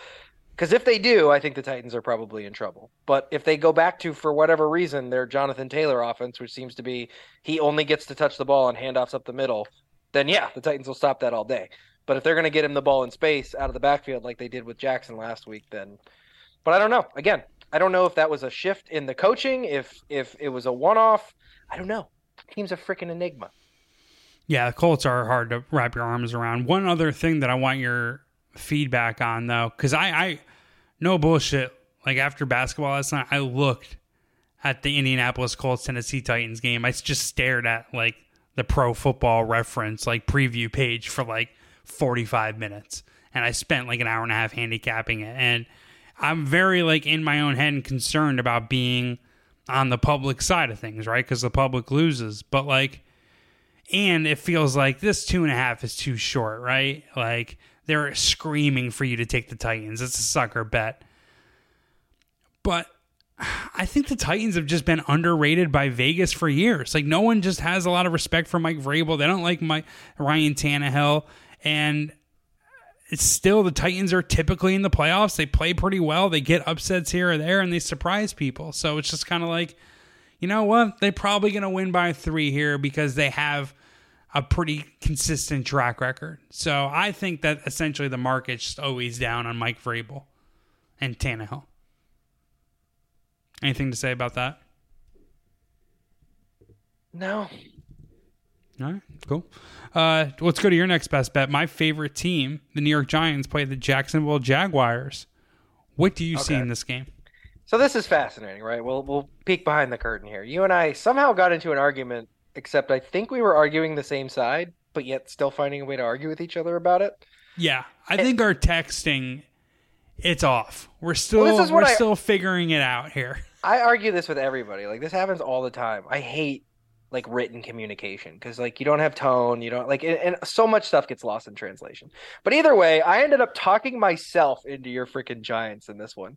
Because if they do, I think the Titans are probably in trouble. But if they go back to, for whatever reason, their Jonathan Taylor offense, which seems to be he only gets to touch the ball and handoffs up the middle, then yeah, the Titans will stop that all day. But if they're going to get him the ball in space out of the backfield like they did with Jackson last week, then – but I don't know. Again, I don't know if that was a shift in the coaching, if it was a one-off. I don't know. The team's a freaking enigma. Yeah, the Colts are hard to wrap your arms around. One other thing that I want your feedback on, though, because I – no bullshit. Like, after basketball last night, I looked at the Indianapolis Colts Tennessee Titans game, I just stared at like the Pro Football Reference like preview page for like 45 minutes. And I spent like an hour and a half handicapping it. And I'm very like in my own head and concerned about being on the public side of things, right? Because the public loses. But like, and it feels like this 2.5 is too short, right? Like they're screaming for you to take the Titans. It's a sucker bet. But I think the Titans have just been underrated by Vegas for years. Like no one just has a lot of respect for Mike Vrabel. They don't like Ryan Tannehill. And it's still, the Titans are typically in the playoffs. They play pretty well. They get upsets here or there, and they surprise people. So it's just kind of like, you know what? They're probably going to win by 3 here because they have a pretty consistent track record. So I think that essentially the market's just always down on Mike Vrabel and Tannehill. Anything to say about that? No. All right, cool. Let's go to your next best bet. My favorite team, the New York Giants, play the Jacksonville Jaguars. What do you see in this game? So this is fascinating, right? We'll peek behind the curtain here. You and I somehow got into an argument, except I think we were arguing the same side, but yet still finding a way to argue with each other about it. Yeah, I think our texting, it's off. We're still figuring it out here. I argue this with everybody. Like this happens all the time. I hate like written communication because like you don't have tone, you don't like, and so much stuff gets lost in translation. But either way, I ended up talking myself into your freaking Giants in this one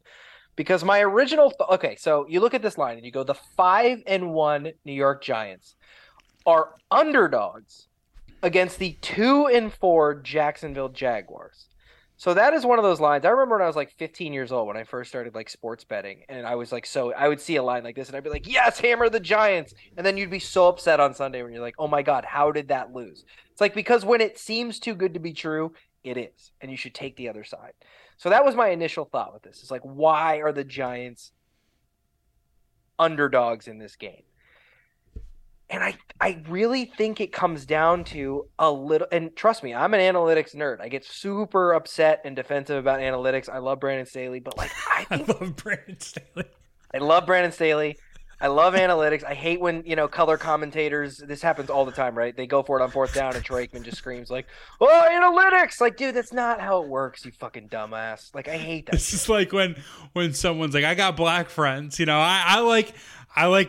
because my original okay, so you look at this line and you go, the 5-1 New York Giants are underdogs against the 2-4 Jacksonville Jaguars. So that is one of those lines. I remember when I was like 15 years old when I first started like sports betting, and I was like, so I would see a line like this and I'd be like, yes, hammer the Giants. And then you'd be so upset on Sunday when you're like, oh my God, how did that lose? It's like, because when it seems too good to be true, it is. And you should take the other side. So that was my initial thought with this. It's like, why are the Giants underdogs in this game? And I really think it comes down to a little, and trust me, I'm an analytics nerd. I get super upset and defensive about analytics. I love Brandon Staley, but like I love Brandon Staley. I love analytics. I hate when, you know, color commentators, this happens all the time, right? They go for it on 4th down and Troy Aikman just screams like, oh, analytics. Like, dude, that's not how it works, you fucking dumbass. Like, I hate that. This is like when someone's like, I got black friends, you know, I like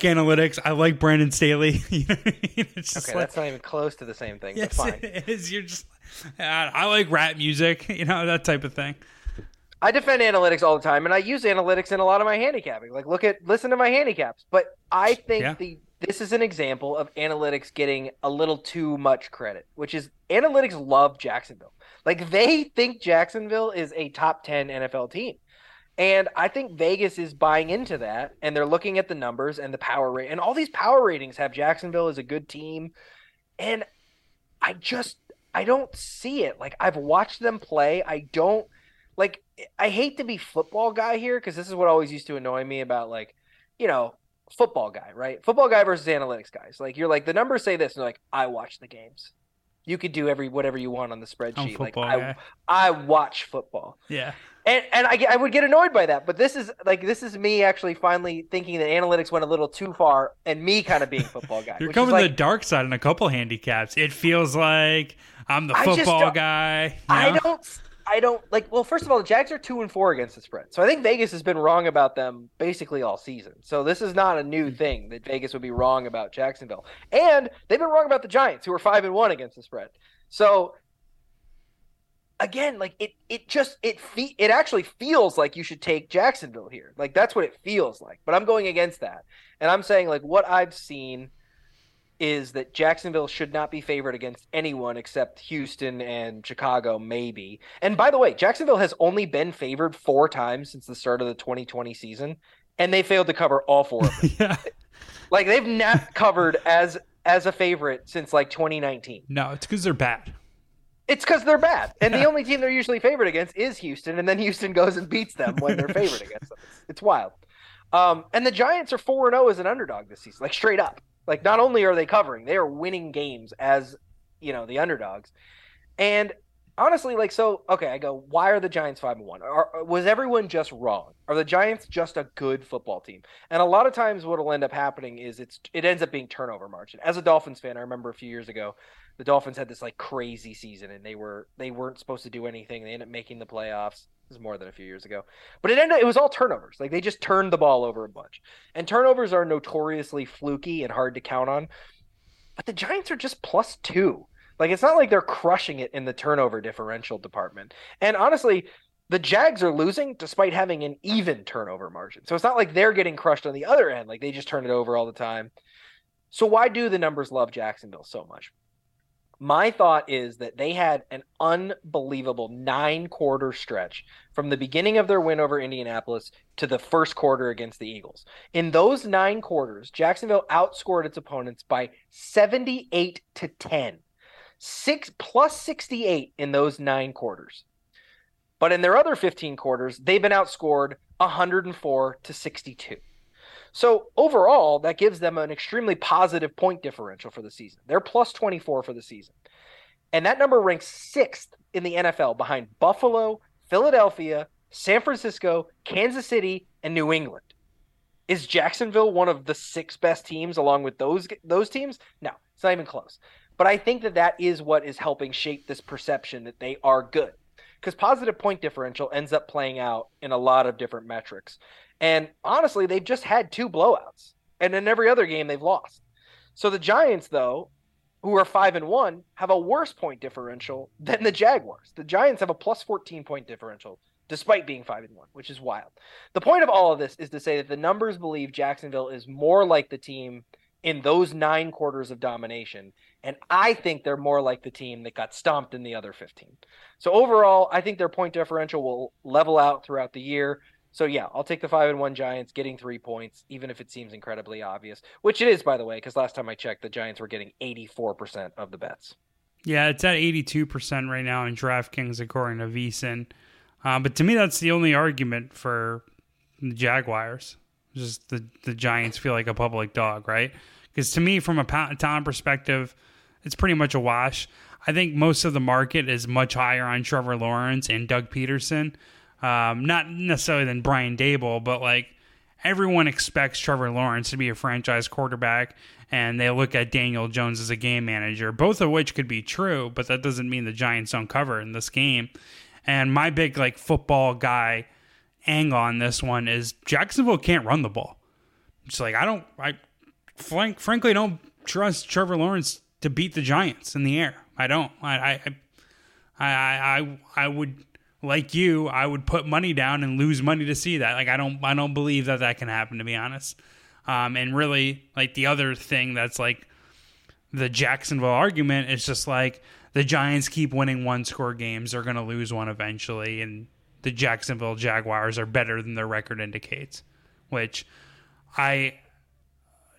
analytics. I like Brandon Staley. You know what I mean? It's just okay, like, that's not even close to the same thing. Yes, but fine. It is. You're just. I like rap music. You know, that type of thing. I defend analytics all the time, and I use analytics in a lot of my handicapping. Like, listen to my handicaps. But I think this is an example of analytics getting a little too much credit, which is analytics love Jacksonville. Like, they think Jacksonville is a top 10 NFL team. And I think Vegas is buying into that, and they're looking at the numbers and the power rate. And all these power ratings have Jacksonville as a good team. And I don't see it. Like, I've watched them play. I hate to be football guy here because this is what always used to annoy me about, like, you know, football guy, right? Football guy versus analytics guys. Like, you're like, the numbers say this. And they're like, I watch the games. You could do whatever you want on the spreadsheet. Like, I watch football. Yeah. And I would get annoyed by that, but this is me actually finally thinking that analytics went a little too far, and me kind of being football guy. You're coming to the dark side in a couple handicaps. It feels like I'm the football guy. You know? I don't like. Well, first of all, the Jags are 2-4 against the spread, so I think Vegas has been wrong about them basically all season. So this is not a new thing that Vegas would be wrong about Jacksonville, and they've been wrong about the Giants, who are 5-1 against the spread. So. Again, like it actually feels like you should take Jacksonville here. Like, that's what it feels like. But I'm going against that, and I'm saying, like, what I've seen is that Jacksonville should not be favored against anyone except Houston and Chicago, maybe. And by the way, Jacksonville has only been favored 4 times since the start of the 2020 season, and they failed to cover all 4 of them. Yeah. Like, they've not covered as a favorite since like 2019. No, it's because they're bad. It's because they're bad. And the only team they're usually favored against is Houston, and then Houston goes and beats them when they're favored against them. It's wild. And the Giants are 4-0 as an underdog this season, like straight up. Like, not only are they covering, they are winning games as, you know, the underdogs. And honestly, like, so, okay, I go, why are the Giants 5-1? Was everyone just wrong? Are the Giants just a good football team? And a lot of times what will end up happening is it ends up being turnover margin. As a Dolphins fan, I remember a few years ago, the Dolphins had this, like, crazy season, and they weren't supposed to do anything. They ended up making the playoffs. This is more than a few years ago. But it was all turnovers. Like, they just turned the ball over a bunch. And turnovers are notoriously fluky and hard to count on. But the Giants are just +2. Like, it's not like they're crushing it in the turnover differential department. And honestly, the Jags are losing despite having an even turnover margin. So it's not like they're getting crushed on the other end. Like, they just turn it over all the time. So why do the numbers love Jacksonville so much? My thought is that they had an unbelievable 9-quarter stretch from the beginning of their win over Indianapolis to the first quarter against the Eagles. In those 9 quarters, Jacksonville outscored its opponents by 78-10. Plus 68 in those 9 quarters. But in their other 15 quarters, they've been outscored 104-62. So overall, that gives them an extremely positive point differential for the season. They're +24 for the season. And that number ranks 6th in the NFL behind Buffalo, Philadelphia, San Francisco, Kansas City, and New England. Is Jacksonville one of the 6 best teams along with those teams? No, it's not even close. But I think that is what is helping shape this perception that they are good. Because positive point differential ends up playing out in a lot of different metrics. And honestly, they've just had 2 blowouts. And in every other game, they've lost. So the Giants, though, who are 5-1, have a worse point differential than the Jaguars. The Giants have a +14 point differential despite being 5-1, which is wild. The point of all of this is to say that the numbers believe Jacksonville is more like the team in those 9 quarters of domination. And I think they're more like the team that got stomped in the other 15. So overall, I think their point differential will level out throughout the year. So yeah, I'll take the 5-1 Giants getting 3 points, even if it seems incredibly obvious, which it is, by the way, because last time I checked, the Giants were getting 84% of the bets. Yeah, it's at 82% right now in DraftKings, according to VSiN. But to me, that's the only argument for the Jaguars. Just the Giants feel like a public dog, right? Because to me, from a talent perspective, it's pretty much a wash. I think most of the market is much higher on Trevor Lawrence and Doug Peterson. Not necessarily than Brian Daboll, but like everyone expects Trevor Lawrence to be a franchise quarterback, and they look at Daniel Jones as a game manager, both of which could be true, but that doesn't mean the Giants don't cover in this game. And my big like football guy angle on this one is Jacksonville can't run the ball. It's like I frankly don't trust Trevor Lawrence to beat the Giants in the air. I don't. I would, like you, I would put money down and lose money to see that. Like I don't believe that can happen, to be honest. And really, like the other thing that's like the Jacksonville argument is just like the Giants keep winning 1-score games. They're going to lose one eventually, and the Jacksonville Jaguars are better than their record indicates, which I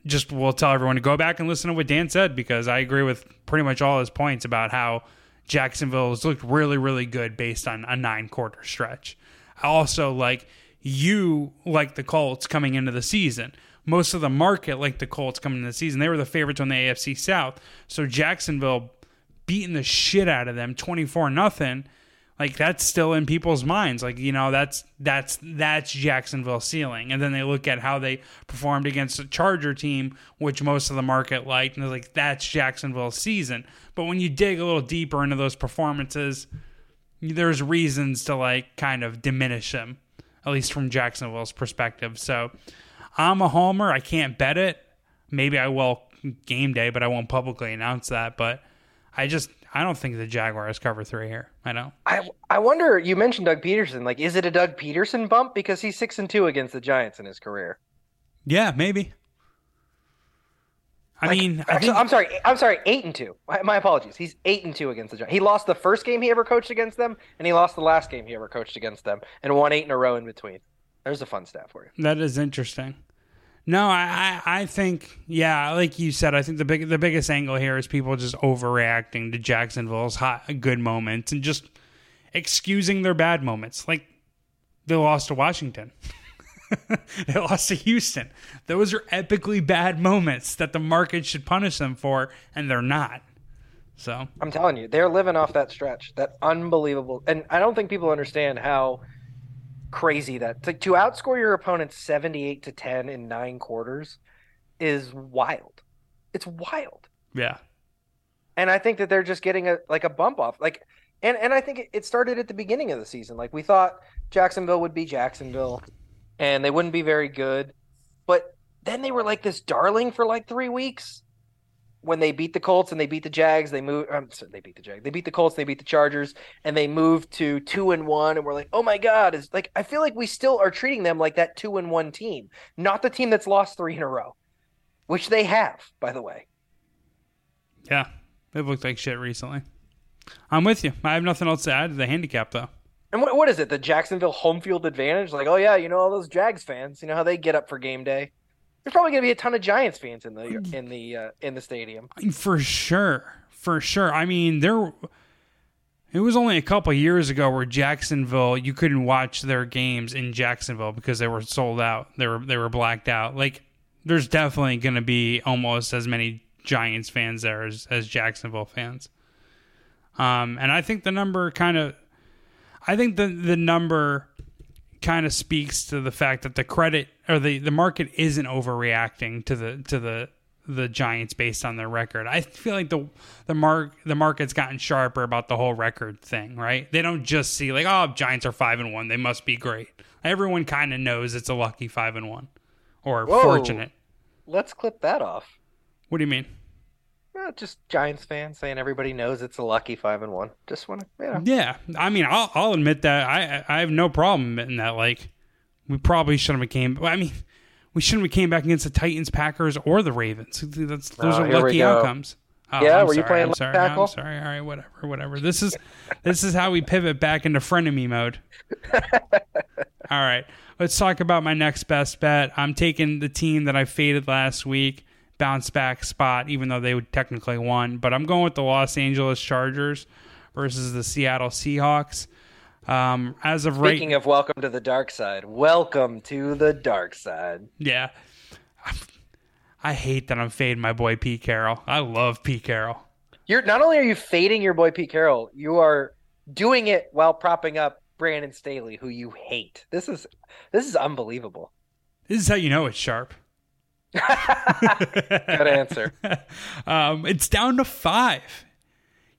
just will tell everyone to go back and listen to what Dan said, because I agree with pretty much all his points about how Jacksonville has looked really, really good based on a 9-quarter stretch. Also, like the Colts coming into the season. Most of the market like the Colts coming into the season. They were the favorites on the AFC South. So Jacksonville beating the shit out of them 24-0. Like, that's still in people's minds. Like, you know, that's Jacksonville's ceiling. And then they look at how they performed against the Charger team, which most of the market liked, and they're like, that's Jacksonville's season. But when you dig a little deeper into those performances, there's reasons to, like, kind of diminish them, at least from Jacksonville's perspective. So I'm a homer. I can't bet it. Maybe I will game day, but I won't publicly announce that. But I don't think the Jaguars cover 3 here. I know. I wonder, you mentioned Doug Peterson. Like, is it a Doug Peterson bump? Because he's 6-2 against the Giants in his career. Yeah, maybe. I'm sorry. 8-2. My apologies. He's 8-2 against the Giants. He lost the first game he ever coached against them, and he lost the last game he ever coached against them, and won 8 in a row in between. There's a fun stat for you. That is interesting. No, I think, yeah, like you said, I think the biggest angle here is people just overreacting to Jacksonville's good moments and just excusing their bad moments. Like, they lost to Washington. They lost to Houston. Those are epically bad moments that the market should punish them for, and they're not. So I'm telling you, they're living off that stretch, that unbelievable. And I don't think people understand how crazy that to outscore your opponent 78-10 in 9 quarters is wild. It's wild. Yeah. And I think that they're just getting a bump off. And I think it started at the beginning of the season. Like, we thought Jacksonville would be Jacksonville and they wouldn't be very good. But then they were like this darling for like 3 weeks when they beat the Colts and they beat the Jags. They beat the Colts, they beat the Chargers, and they moved to 2-1. And we're like, oh my God. It's like, I feel like we still are treating them like that 2-1 team, not the team that's lost 3 in a row, which they have, by the way. Yeah. They've looked like shit recently. I'm with you. I have nothing else to add to the handicap, though. And what is it? The Jacksonville home field advantage? Like, oh, yeah, you know, all those Jags fans, you know how they get up for game day. There's probably going to be a ton of Giants fans in the stadium. For sure. For sure. I mean, it was only a couple of years ago where Jacksonville, you couldn't watch their games in Jacksonville because they were sold out. They were blacked out. Like, there's definitely going to be almost as many Giants fans there as Jacksonville fans. And I think the number kind of speaks to the fact that the credit or the market isn't overreacting to the Giants based on their record. I feel like the market's gotten sharper about the whole record thing, right? They don't just see like, oh, Giants are 5-1, they must be great. Everyone kind of knows it's a lucky 5-1 or fortunate. Let's clip that off. What do you mean? Just Giants fans saying everybody knows it's a lucky 5-1. Just want to, you know. Yeah, I mean, I'll admit that I have no problem admitting that. Like, we probably shouldn't have came back against the Titans, Packers, or the Ravens. Those are lucky outcomes. Oh, yeah, were you playing left tackle? No, I'm sorry. All right, whatever. This is how we pivot back into frenemy mode. All right, let's talk about my next best bet. I'm taking the team that I faded last week. Bounce back spot, even though they would technically won. But I'm going with the Los Angeles Chargers versus the Seattle Seahawks. As of right, speaking of welcome to the dark side, Yeah, I hate that I'm fading my boy Pete Carroll. I love Pete Carroll. Not only are you fading your boy Pete Carroll, you are doing it while propping up Brandon Staley, who you hate. This is unbelievable. This is how you know it's sharp. Good answer. It's down to 5.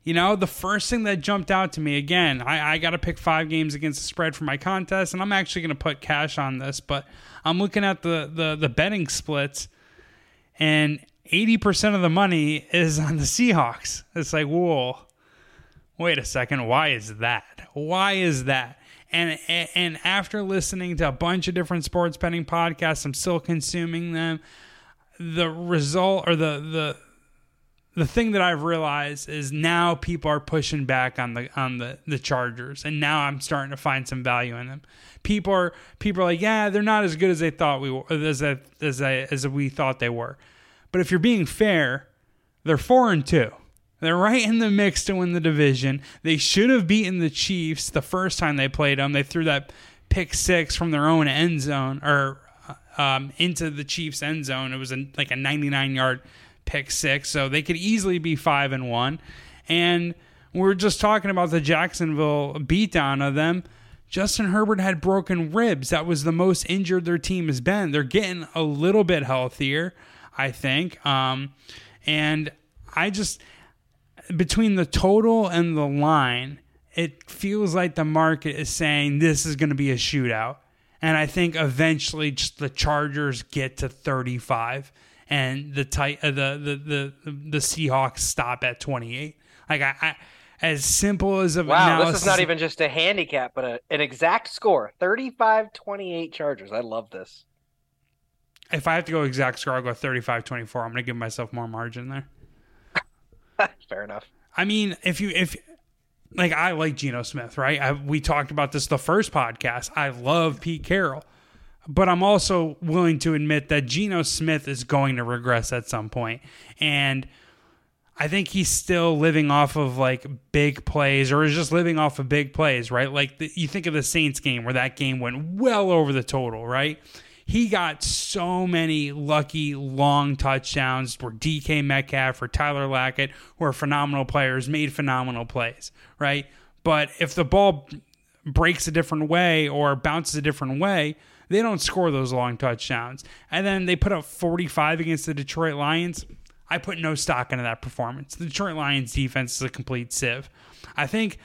You know, the first thing that jumped out to me, again, I got to pick 5 games against the spread for my contest, and I'm actually going to put cash on this, but I'm looking at the betting splits, and 80% of the money is on the Seahawks. It's like, whoa, wait a second. Why is that? And after listening to a bunch of different sports betting podcasts, I'm still consuming them. The result or the thing that I've realized is now people are pushing back on the Chargers, and now I'm starting to find some value in them. People are like, yeah, they're not as good as they thought we were, as we thought they were. But if you're being fair, they're 4-2. They're right in the mix to win the division. They should have beaten the Chiefs the first time they played them. They threw that pick 6 from their own end zone or into the Chiefs' end zone. It was like a 99-yard pick 6, so they could easily be 5-1. And we're just talking about the Jacksonville beatdown of them. Justin Herbert had broken ribs. That was the most injured their team has been. They're getting a little bit healthier, I think. And I just... between the total and the line, it feels like the market is saying this is going to be a shootout. And I think eventually just the Chargers get to 35 and the Seahawks stop at 28. Like I as simple as a wow, analysis, this is not even just a handicap, but an exact score, 35-28 Chargers. I love this. If I have to go exact score, I'll go 35-24. I'm going to give myself more margin there. Fair enough. I mean, if I like Geno Smith, right? We talked about this the first podcast. I love Pete Carroll, but I'm also willing to admit that Geno Smith is going to regress at some point. And I think he's still living off of like big plays or is just living off of big plays, right? Like you think of the Saints game where that game went well over the total, right? He got so many lucky long touchdowns where DK Metcalf or Tyler Lockett were phenomenal players, made phenomenal plays, right? But if the ball breaks a different way or bounces a different way, they don't score those long touchdowns. And then they put up 45 against the Detroit Lions. I put no stock into that performance. The Detroit Lions defense is a complete sieve. I think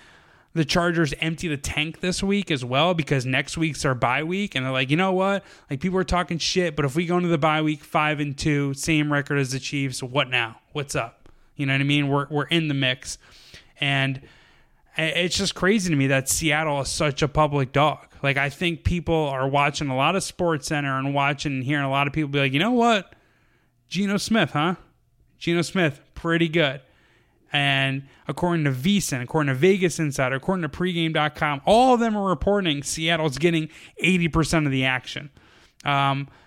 the Chargers empty the tank this week as well, because next week's our bye week, and they're like, you know what? Like, people are talking shit, but if we go into the bye week 5-2, same record as the Chiefs, what now? What's up? You know what I mean? We're in the mix. And it's just crazy to me that Seattle is such a public dog. Like, I think people are watching a lot of SportsCenter and watching and hearing a lot of people be like, you know what? Geno Smith, huh? Geno Smith, pretty good. And according to VSiN, according to Vegas Insider, according to Pregame.com, all of them are reporting Seattle's getting 80% of the action.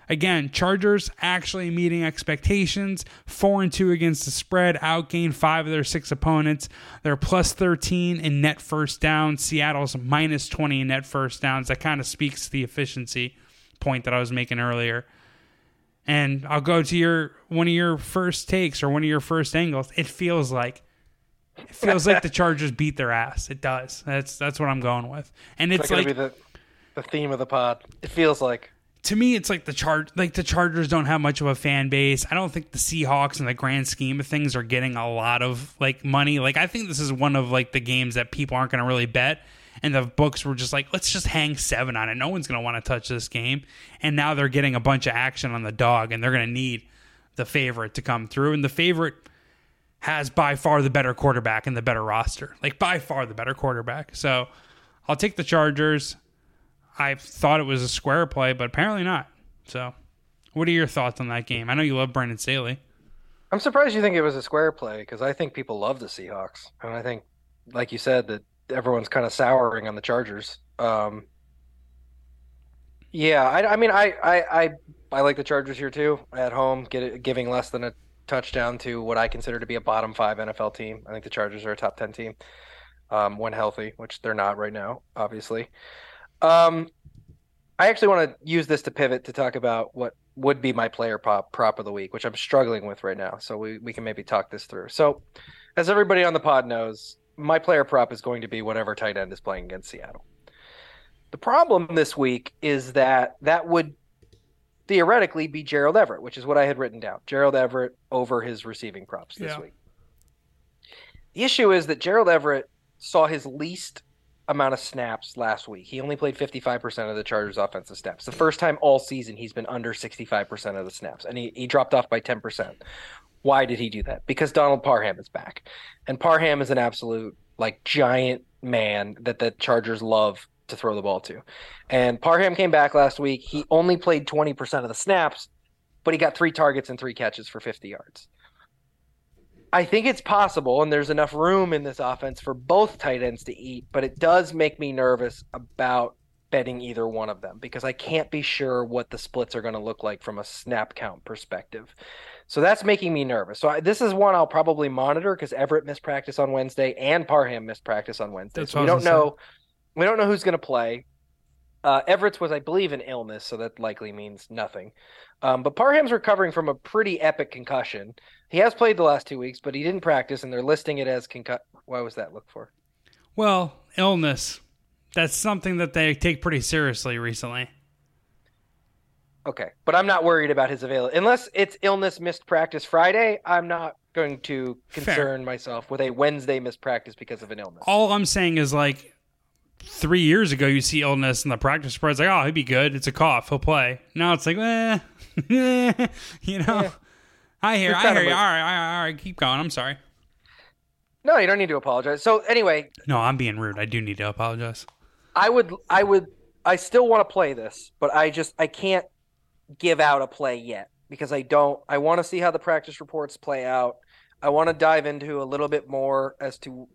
Again, Chargers actually meeting expectations, 4-2 against the spread, outgained 5 of their 6 opponents. They're plus 13 in net first downs. Seattle's minus 20 in net first downs. That kind of speaks to the efficiency point that I was making earlier. And I'll go to one of your first takes or one of your first angles. It feels like the Chargers beat their ass. It does. That's what I'm going with. And it's like be the theme of the pod. It feels like. To me, it's like the Chargers don't have much of a fan base. I don't think the Seahawks, in the grand scheme of things, are getting a lot of like money. Like, I think this is one of like the games that people aren't going to really bet, and the books were just like, let's just hang 7 on it. No one's going to want to touch this game, and now they're getting a bunch of action on the dog, and they're going to need the favorite to come through, and the favorite has by far the better quarterback and the better roster, like by far the better quarterback. So I'll take the Chargers. I thought it was a square play, but apparently not. So what are your thoughts on that game? I know you love Brandon Staley. I'm surprised you think it was a square play, because I think people love the Seahawks. And I think, like you said, that everyone's kind of souring on the Chargers. I like the Chargers here too. At home, giving less than a touchdown to what I consider to be a bottom 5 NFL team. I think the Chargers are a top 10 team when healthy, which they're not right now, obviously. I actually want to use this to pivot to talk about what would be my player prop of the week, which I'm struggling with right now. So we can maybe talk this through. So as everybody on the pod knows, my player prop is going to be whatever tight end is playing against Seattle. The problem this week is that would theoretically be Gerald Everett, which is what I had written down. Gerald Everett over his receiving props this week. The issue is that Gerald Everett saw his least amount of snaps last week. He only played 55% of the Chargers' offensive snaps. The first time all season he's been under 65% of the snaps, and he dropped off by 10%. Why did he do that? Because Donald Parham is back, and Parham is an absolute like giant man that the Chargers love to throw the ball to. And Parham came back last week. He only played 20% of the snaps, but he got 3 targets and 3 catches for 50 yards. I think it's possible, and there's enough room in this offense for both tight ends to eat, but it does make me nervous about betting either one of them, because I can't be sure what the splits are going to look like from a snap count perspective. So that's making me nervous. So this is one I'll probably monitor, because Everett missed practice on Wednesday and Parham missed practice on Wednesday. That's so we don't know who's going to play. Everett's was, I believe, an illness, so that likely means nothing. But Parham's recovering from a pretty epic concussion. He has played the last 2 weeks, but he didn't practice, and they're listing it as concussion. Why was that looked for? Well, illness. That's something that they take pretty seriously recently. Okay, but I'm not worried about his availability. Unless it's illness missed practice Friday, I'm not going to concern myself with a Wednesday missed practice because of an illness. All I'm saying is, like, 3 years ago, you see illness in the practice spread. It's like, oh, he'd be good. It's a cough. He'll play. Now it's like, you know, yeah. I hear you. All right. Keep going. I'm sorry. No, you don't need to apologize. So anyway. No, I'm being rude. I do need to apologize. I still want to play this, but I can't give out a play yet, because I want to see how the practice reports play out. I want to dive into a little bit more as to,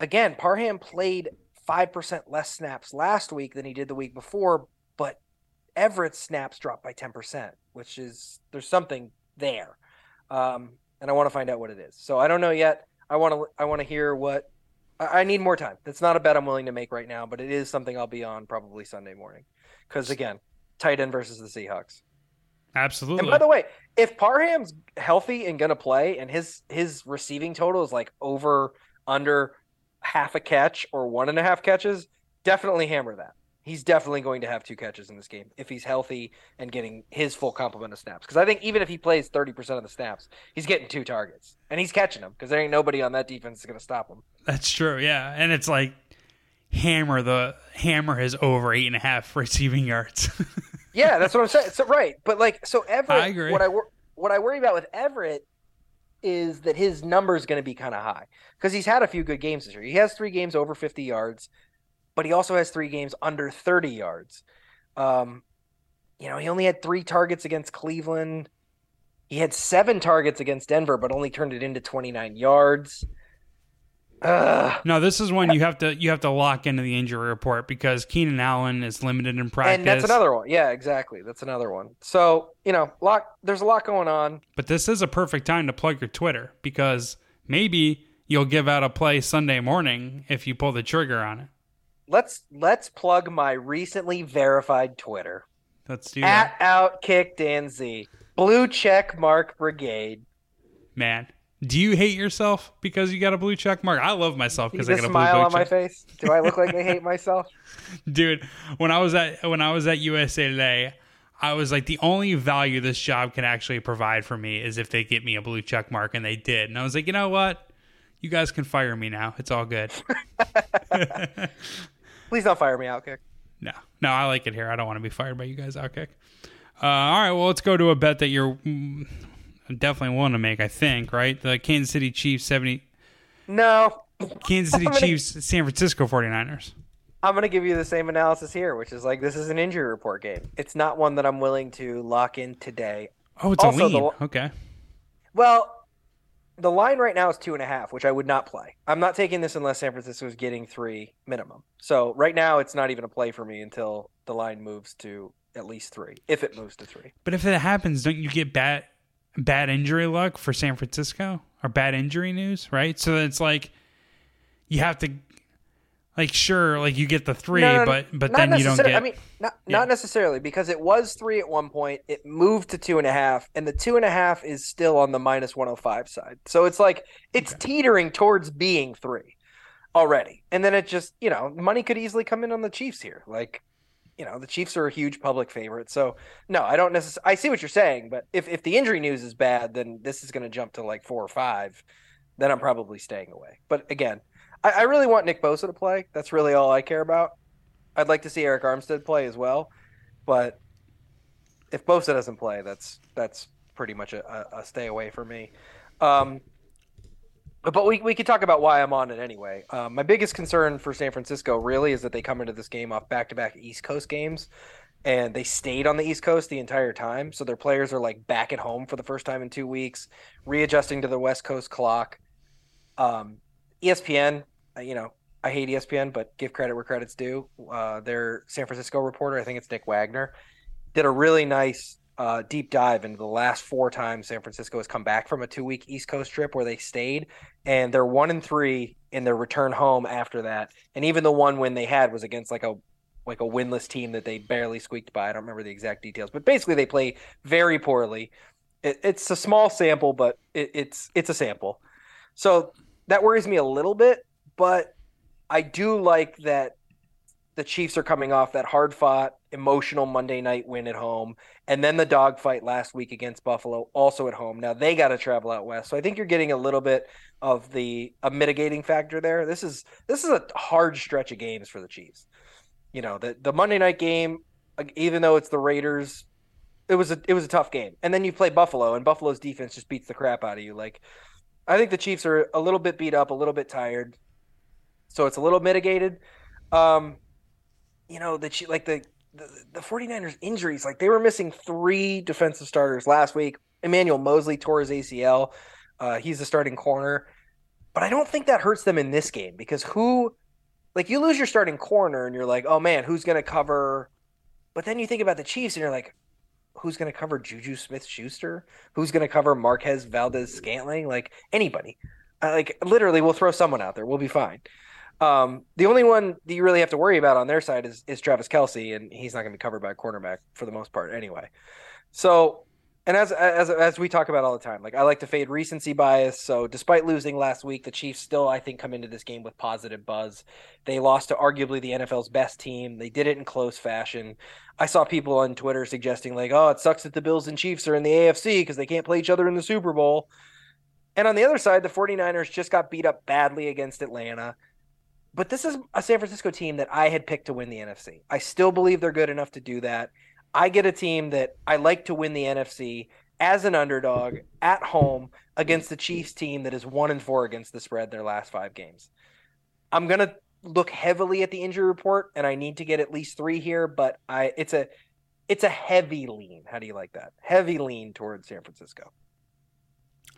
again, Parham played 5% less snaps last week than he did the week before, but Everett's snaps dropped by 10%, which is, there's something there. And I want to find out what it is. So I don't know yet. I want to hear what I need more time. That's not a bet I'm willing to make right now, but it is something I'll be on probably Sunday morning. Cause again, tight end versus the Seahawks. Absolutely. And by the way, if Parham's healthy and going to play, and his receiving total is like over, under half a catch or 1.5 catches, definitely hammer that. He's definitely going to have 2 catches in this game if he's healthy and getting his full complement of snaps. Because I think even if he plays 30% of the snaps, he's getting 2 targets. And he's catching them because there ain't nobody on that defense that's going to stop him. That's true, yeah. And it's like hammer his over 8.5 receiving yards. Yeah, that's what I'm saying. So, right. But like, so Everett, I agree. What I worry about with Everett is that his number is going to be kind of high because he's had a few good games this year. He has 3 games over 50 yards, but he also has 3 games under 30 yards. You know, he only had 3 targets against Cleveland. He had 7 targets against Denver, but only turned it into 29 yards. No, this is one you have to lock into the injury report because Keenan Allen is limited in practice. And that's another one. Yeah, exactly. That's another one. So, you know, there's a lot going on. But this is a perfect time to plug your Twitter because maybe you'll give out a play Sunday morning if you pull the trigger on it. Let's plug my recently verified Twitter. Let's do that. At OutkickDanZ. Blue check mark brigade. Man. Do you hate yourself because you got a blue check mark? I love myself because I got a blue check mark. Smile on my face. Do I look like I hate myself? Dude, when I was at USA Today, I was like, the only value this job can actually provide for me is if they get me a blue check mark, and they did. And I was like, you know what? You guys can fire me now. It's all good. Please don't fire me, Outkick. No, I like it here. I don't want to be fired by you guys, Outkick. All right, well, let's go to a bet that you're definitely want to make, I think, right? The Kansas City Chiefs, San Francisco 49ers. I'm going to give you the same analysis here, which is like, this is an injury report game. It's not one that I'm willing to lock in today. Oh, it's also a lean. Okay. Well, the line right now is 2.5, which I would not play. I'm not taking this unless San Francisco is getting 3 minimum. So right now it's not even a play for me until the line moves to at least 3, if it moves to 3. But if it happens, don't you get bad injury luck for San Francisco, or bad injury news, right? So it's like you have to, like, sure, like you get the 3, but then you don't get. I mean, not necessarily, because it was 3 at one point. It moved to 2.5, and the 2.5 is still on the -105 side. So it's like it's teetering towards being 3 already, and then it just, you know, money could easily come in on the Chiefs here, like. You know, the Chiefs are a huge public favorite. So, no, I don't necessarily – I see what you're saying, but if the injury news is bad, then this is going to jump to like 4 or 5. Then I'm probably staying away. But, again, I really want Nick Bosa to play. That's really all I care about. I'd like to see Eric Armstead play as well. But if Bosa doesn't play, that's pretty much a stay away for me. But we could talk about why I'm on it anyway. My biggest concern for San Francisco really is that they come into this game off back-to-back East Coast games, and they stayed on the East Coast the entire time. So their players are like back at home for the first time in 2 weeks, readjusting to the West Coast clock. ESPN, you know, I hate ESPN, but give credit where credit's due. Their San Francisco reporter, I think it's Nick Wagner, did a really nice deep dive into the last 4 times San Francisco has come back from a 2-week East Coast trip where they stayed, and they're 1-3 in their return home after that. And even the one win they had was against like a winless team that they barely squeaked by. I don't remember the exact details, but basically they play very poorly. It's a small sample, but it's a sample. So that worries me a little bit, but I do like that the Chiefs are coming off that hard-fought, emotional Monday night win at home, and then the dogfight last week against Buffalo, also at home. Now they got to travel out west, so I think you're getting a little bit of a mitigating factor there. This is a hard stretch of games for the Chiefs. You know, the Monday night game, even though it's the Raiders, it was a tough game, and then you play Buffalo, and Buffalo's defense just beats the crap out of you. Like, I think the Chiefs are a little bit beat up, a little bit tired, so it's a little mitigated. You know, the 49ers injuries, like they were missing 3 defensive starters last week. Emmanuel Mosley tore his ACL. He's the starting corner. But I don't think that hurts them in this game because you lose your starting corner and you're like, oh man, who's going to cover? But then you think about the Chiefs and you're like, who's going to cover Juju Smith-Schuster? Who's going to cover Marquez Valdez-Scantling? Like anybody. Literally, we'll throw someone out there. We'll be fine. The only one that you really have to worry about on their side is Travis Kelce, and he's not going to be covered by a cornerback for the most part anyway. So, and as we talk about all the time, like, I like to fade recency bias. So despite losing last week, the Chiefs still, I think, come into this game with positive buzz. They lost to arguably the NFL's best team. They did it in close fashion. I saw people on Twitter suggesting, like, oh, it sucks that the Bills and Chiefs are in the AFC because they can't play each other in the Super Bowl. And on the other side, the 49ers just got beat up badly against Atlanta. But this is a San Francisco team that I had picked to win the NFC. I still believe they're good enough to do that. I get a team that I like to win the NFC as an underdog at home against the Chiefs team that is 1-4 against the spread their last 5 games. I'm going to look heavily at the injury report, and I need to get at least 3 here, but it's a heavy lean. How do you like that? Heavy lean towards San Francisco.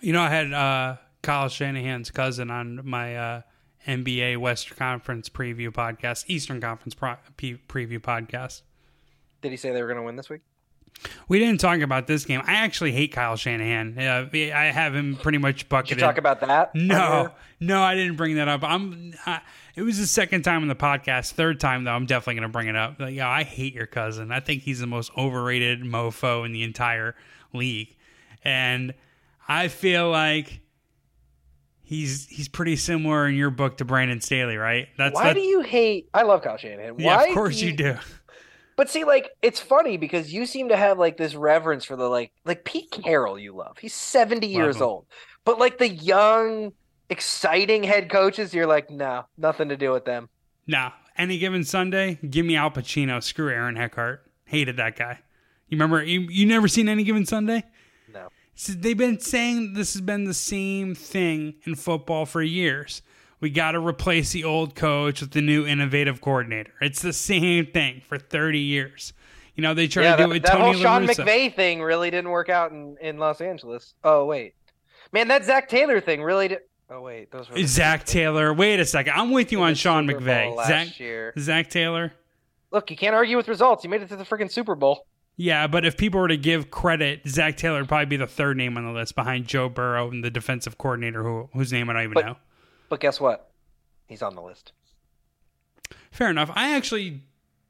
You know, I had Kyle Shanahan's cousin on my NBA Western Conference preview podcast, Eastern Conference preview podcast. Did he say they were going to win this week? We didn't talk about this game. I actually hate Kyle Shanahan. I have him pretty much bucketed. Did you talk about that? No, I didn't bring that up. It was the second time in the podcast. Third time, though, I'm definitely going to bring it up. Like, yeah, I hate your cousin. I think he's the most overrated mofo in the entire league. And I feel like he's pretty similar in your book to Brandon Staley, right? Why do you hate? I love Kyle Shanahan. Yeah, of course you do. But see, like, it's funny because you seem to have, like, this reverence for the, like Pete Carroll you love. He's 70 years old. But, like, the young, exciting head coaches, you're like, no, nothing to do with them. Nah. Any given Sunday, give me Al Pacino. Screw Aaron Eckhart. Hated that guy. You remember, you never seen Any Given Sunday? No. So they've been saying this has been the same thing in football for years. We got to replace the old coach with the new innovative coordinator. It's the same thing for 30 years. You know, they try to do it with Tony LaRusso. That whole Sean McVay thing really didn't work out in Los Angeles. Oh, wait. Man, that Zach Taylor thing really did. Oh, wait. Those were Zach Taylor. Wait a second. I'm with you on Sean McVay. Zach Taylor. Look, you can't argue with results. He made it to the freaking Super Bowl. Yeah, but if people were to give credit, Zach Taylor would probably be the third name on the list behind Joe Burrow and the defensive coordinator whose name I don't even know. But guess what? He's on the list. Fair enough. I actually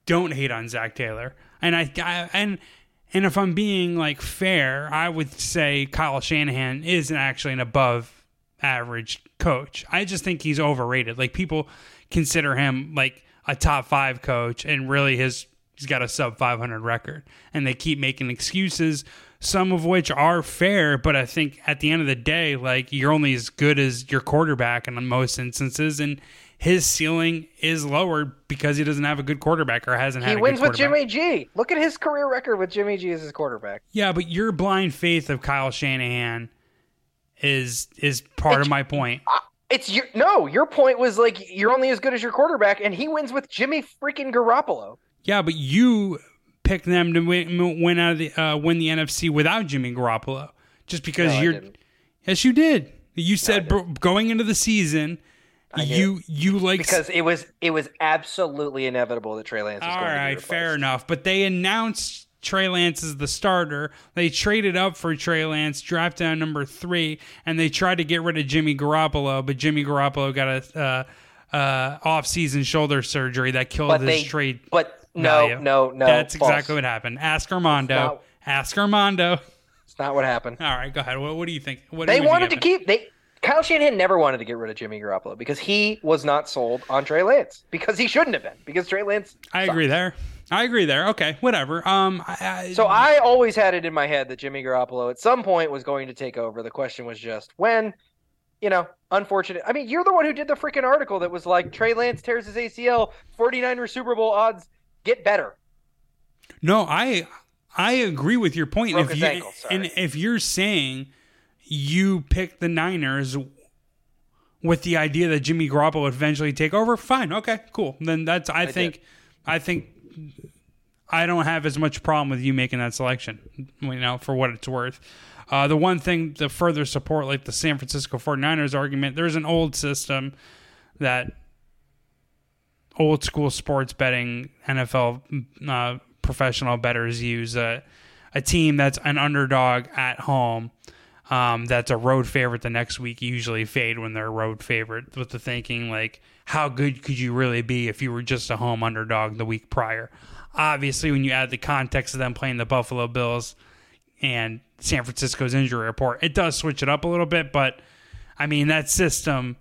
don't hate on Zach Taylor. And I if I'm being, like, fair, I would say Kyle Shanahan is actually an above average coach. I just think he's overrated. Like, people consider him like a top 5 coach, and really he's got a sub 500 record, and they keep making excuses, some of which are fair, but I think at the end of the day, like, you're only as good as your quarterback in most instances, and his ceiling is lower because he doesn't have a good quarterback or hasn't had a good quarterback. He wins with Jimmy G. Look at his career record with Jimmy G as his quarterback. Yeah, but your blind faith of Kyle Shanahan is part of my point. Your point was, like, you're only as good as your quarterback, and he wins with Jimmy freaking Garoppolo. Yeah, but you picked them to win the NFC without Jimmy Garoppolo, just because I didn't. Yes, you did. You said going into the season, because it was absolutely inevitable that Trey Lance was going to be replaced. Fair enough. But they announced Trey Lance is the starter. They traded up for Trey Lance, drafted at number 3, and they tried to get rid of Jimmy Garoppolo, but Jimmy Garoppolo got a off-season shoulder surgery that killed his trade. No. That's false. Exactly what happened. Ask Armando. It's not what happened. All right, go ahead. What do you think? Kyle Shanahan never wanted to get rid of Jimmy Garoppolo because he was not sold on Trey Lance, because he shouldn't have been, because Trey Lance sucks. I agree there. Okay, whatever. So I always had it in my head that Jimmy Garoppolo at some point was going to take over. The question was just when. You know, unfortunate. I mean, you're the one who did the freaking article that was like, Trey Lance tears his ACL, 49ers Super Bowl odds get better. No, I agree with your point. Broke his ankle, sorry. And if you're saying you picked the Niners with the idea that Jimmy Garoppolo would eventually take over, fine, okay, cool. Then that's I think I don't have as much problem with you making that selection. You know, for what it's worth. The one thing to further support, like, the San Francisco 49ers argument, there's an old system that old school sports betting, NFL professional bettors use. A team that's an underdog at home that's a road favorite the next week usually fade when they're a road favorite, with the thinking, like, how good could you really be if you were just a home underdog the week prior? Obviously, when you add the context of them playing the Buffalo Bills and San Francisco's injury report, it does switch it up a little bit, but I mean, that system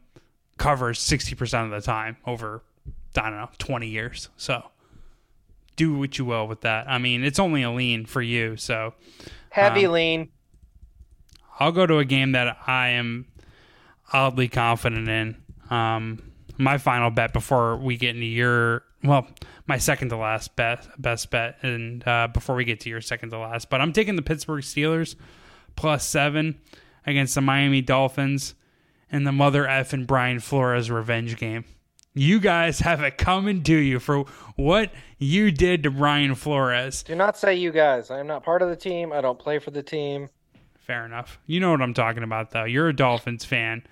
covers 60% of the time over, I don't know, 20 years. So do what you will with that. I mean, it's only a lean for you, so. Heavy lean. I'll go to a game that I am oddly confident in. My final bet before we get into your, well, my second to last best bet, and before we get to your second to last, but I'm taking the Pittsburgh Steelers +7 against the Miami Dolphins and the mother effing Brian Flores revenge game. You guys have it coming to you for what you did to Brian Flores. Do not say you guys. I am not part of the team. I don't play for the team. Fair enough. You know what I'm talking about, though. You're a Dolphins fan,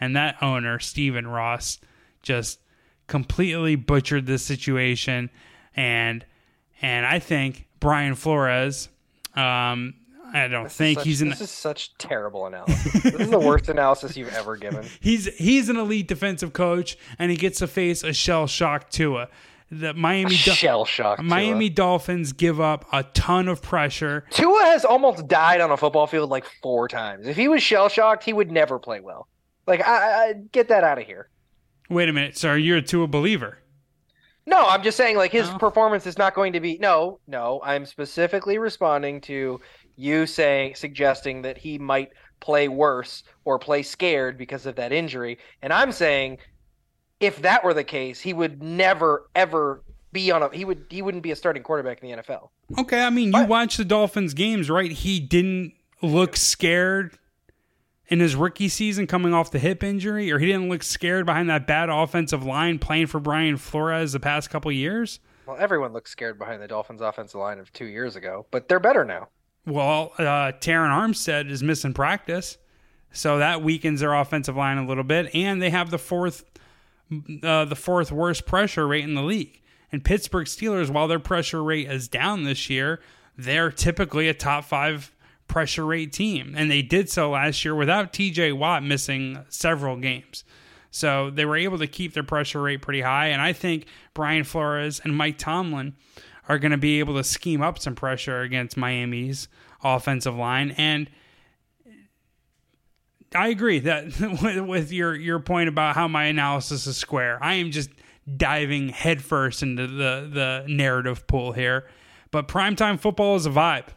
and that owner, Stephen Ross, just completely butchered this situation, and I think Brian Flores, This is such terrible analysis. This is the worst analysis you've ever given. He's an elite defensive coach, and he gets to face a shell-shocked Tua. The Miami Dolphins give up a ton of pressure. Tua has almost died on a football field like 4 times. If he was shell-shocked, he would never play well. Like, I get that out of here. Wait a minute, sir. You're a Tua believer. No, I'm just saying, like, his performance is not going to be... No, I'm specifically responding to you suggesting that he might play worse or play scared because of that injury. And I'm saying if that were the case, he would never, ever be on a... He wouldn't be a starting quarterback in the NFL. Okay, I mean, you watch the Dolphins games, right? He didn't look scared in his rookie season coming off the hip injury, or he didn't look scared behind that bad offensive line playing for Brian Flores the past couple years? Well, everyone looked scared behind the Dolphins' offensive line of 2 years ago, but they're better now. Well, Taron Armstead is missing practice, so that weakens their offensive line a little bit, and they have the fourth worst pressure rate in the league. And Pittsburgh Steelers, while their pressure rate is down this year, they're typically a top 5 pressure rate team, and they did so last year without TJ Watt missing several games. So they were able to keep their pressure rate pretty high, and I think Brian Flores and Mike Tomlin are going to be able to scheme up some pressure against Miami's offensive line. And I agree that with your point about how my analysis is square. I am just diving headfirst into the narrative pool here. But primetime football is a vibe.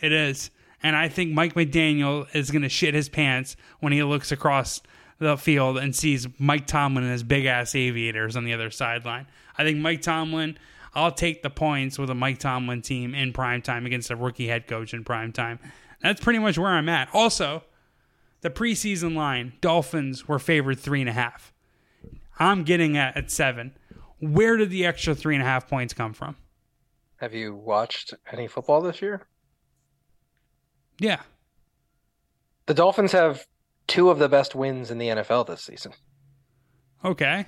It is. And I think Mike McDaniel is going to shit his pants when he looks across the field and sees Mike Tomlin and his big-ass aviators on the other sideline. I think Mike Tomlin, I'll take the points with a Mike Tomlin team in primetime against a rookie head coach in primetime. That's pretty much where I'm at. Also, the preseason line, Dolphins were favored 3.5. I'm getting at 7. Where did the extra 3.5 points come from? Have you watched any football this year? Yeah. The Dolphins have 2 of the best wins in the NFL this season. Okay.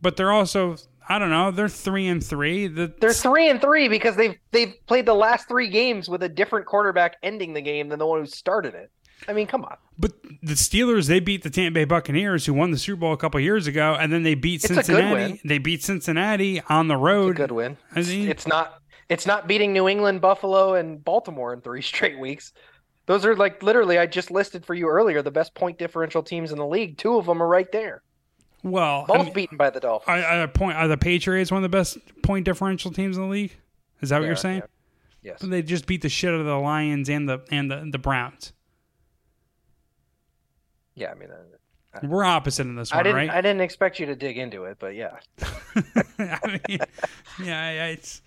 But they're also, I don't know, they're 3-3. They're 3-3 because they've played the last 3 games with a different quarterback ending the game than the one who started it. I mean, come on. But the Steelers, they beat the Tampa Bay Buccaneers, who won the Super Bowl a couple years ago, and then they beat Cincinnati. It's a good win. They beat Cincinnati on the road. It's a good win. I mean, it's not beating New England, Buffalo, and Baltimore in 3 straight weeks. Those are like literally, I just listed for you earlier, the best point differential teams in the league. 2 of them are right there. Well, both beaten by the Dolphins. Are the Patriots one of the best point differential teams in the league? Is that what you're saying? Yeah. Yes. But they just beat the shit out of the Lions and the Browns. Yeah, I mean, we're opposite in this one, right? I didn't expect you to dig into it, but yeah. I mean, yeah, it's.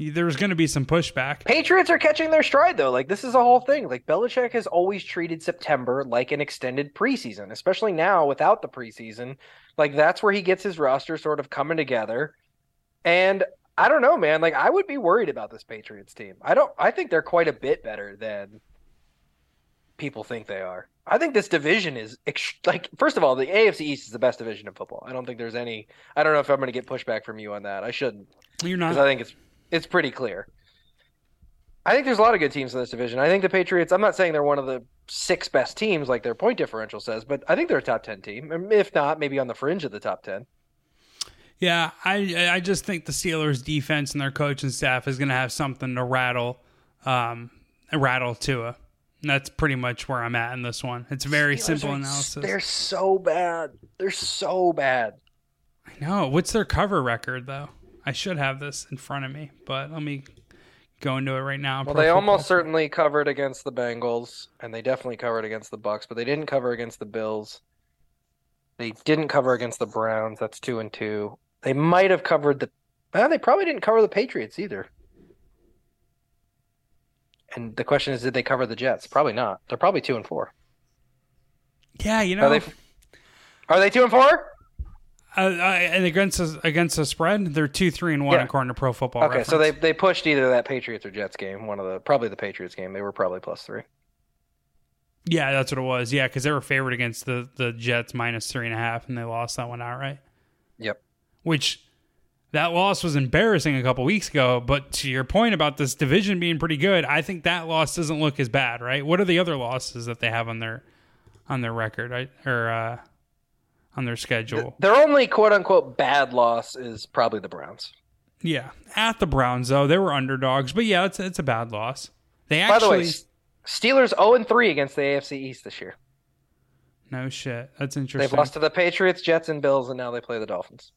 There's going to be some pushback. Patriots are catching their stride, though. Like, this is a whole thing. Like, Belichick has always treated September like an extended preseason, especially now without the preseason. Like, that's where he gets his roster sort of coming together. And I don't know, man. Like, I would be worried about this Patriots team. I think they're quite a bit better than people think they are. I think this division is first of all, the AFC East is the best division in football. I don't think there's any. I don't know if I'm going to get pushback from you on that. I shouldn't. You're not. Because I think it's pretty clear. I think there's a lot of good teams in this division. I think the Patriots, I'm not saying they're one of the 6 best teams like their point differential says, but I think they're a top 10 team. If not, maybe on the fringe of the top 10. Yeah, I just think the Steelers' defense and their coaching staff is going to have something to rattle Tua. That's pretty much where I'm at in this one. It's very simple analysis. They're so bad. They're so bad. I know. What's their cover record, though? I should have this in front of me, but let me go into it right now. Well, they almost certainly covered against the Bengals, and they definitely covered against the Bucs, but they didn't cover against the Bills. They didn't cover against the Browns. That's 2-2. They might have covered they probably didn't cover the Patriots either. And the question is, did they cover the Jets? Probably not. They're probably 2-4. Yeah, you know. Are they 2-4? And against the spread, they're 2-3-1 according to Pro Football Reference. Okay, so they pushed either that Patriots or Jets game, probably the Patriots game. They were probably +3. Yeah, that's what it was. Yeah, because they were favored against the Jets -3.5, and they lost that one outright. Yep. Which that loss was embarrassing a couple weeks ago, but to your point about this division being pretty good, I think that loss doesn't look as bad, right? What are the other losses that they have on their record, right? Or on their schedule? Their only quote-unquote bad loss is probably the Browns. Yeah. At the Browns, though, they were underdogs, but yeah, it's a bad loss. They actually... By the way, Steelers 0-3 against the AFC East this year. No shit. That's interesting. They've lost to the Patriots, Jets, and Bills, and now they play the Dolphins.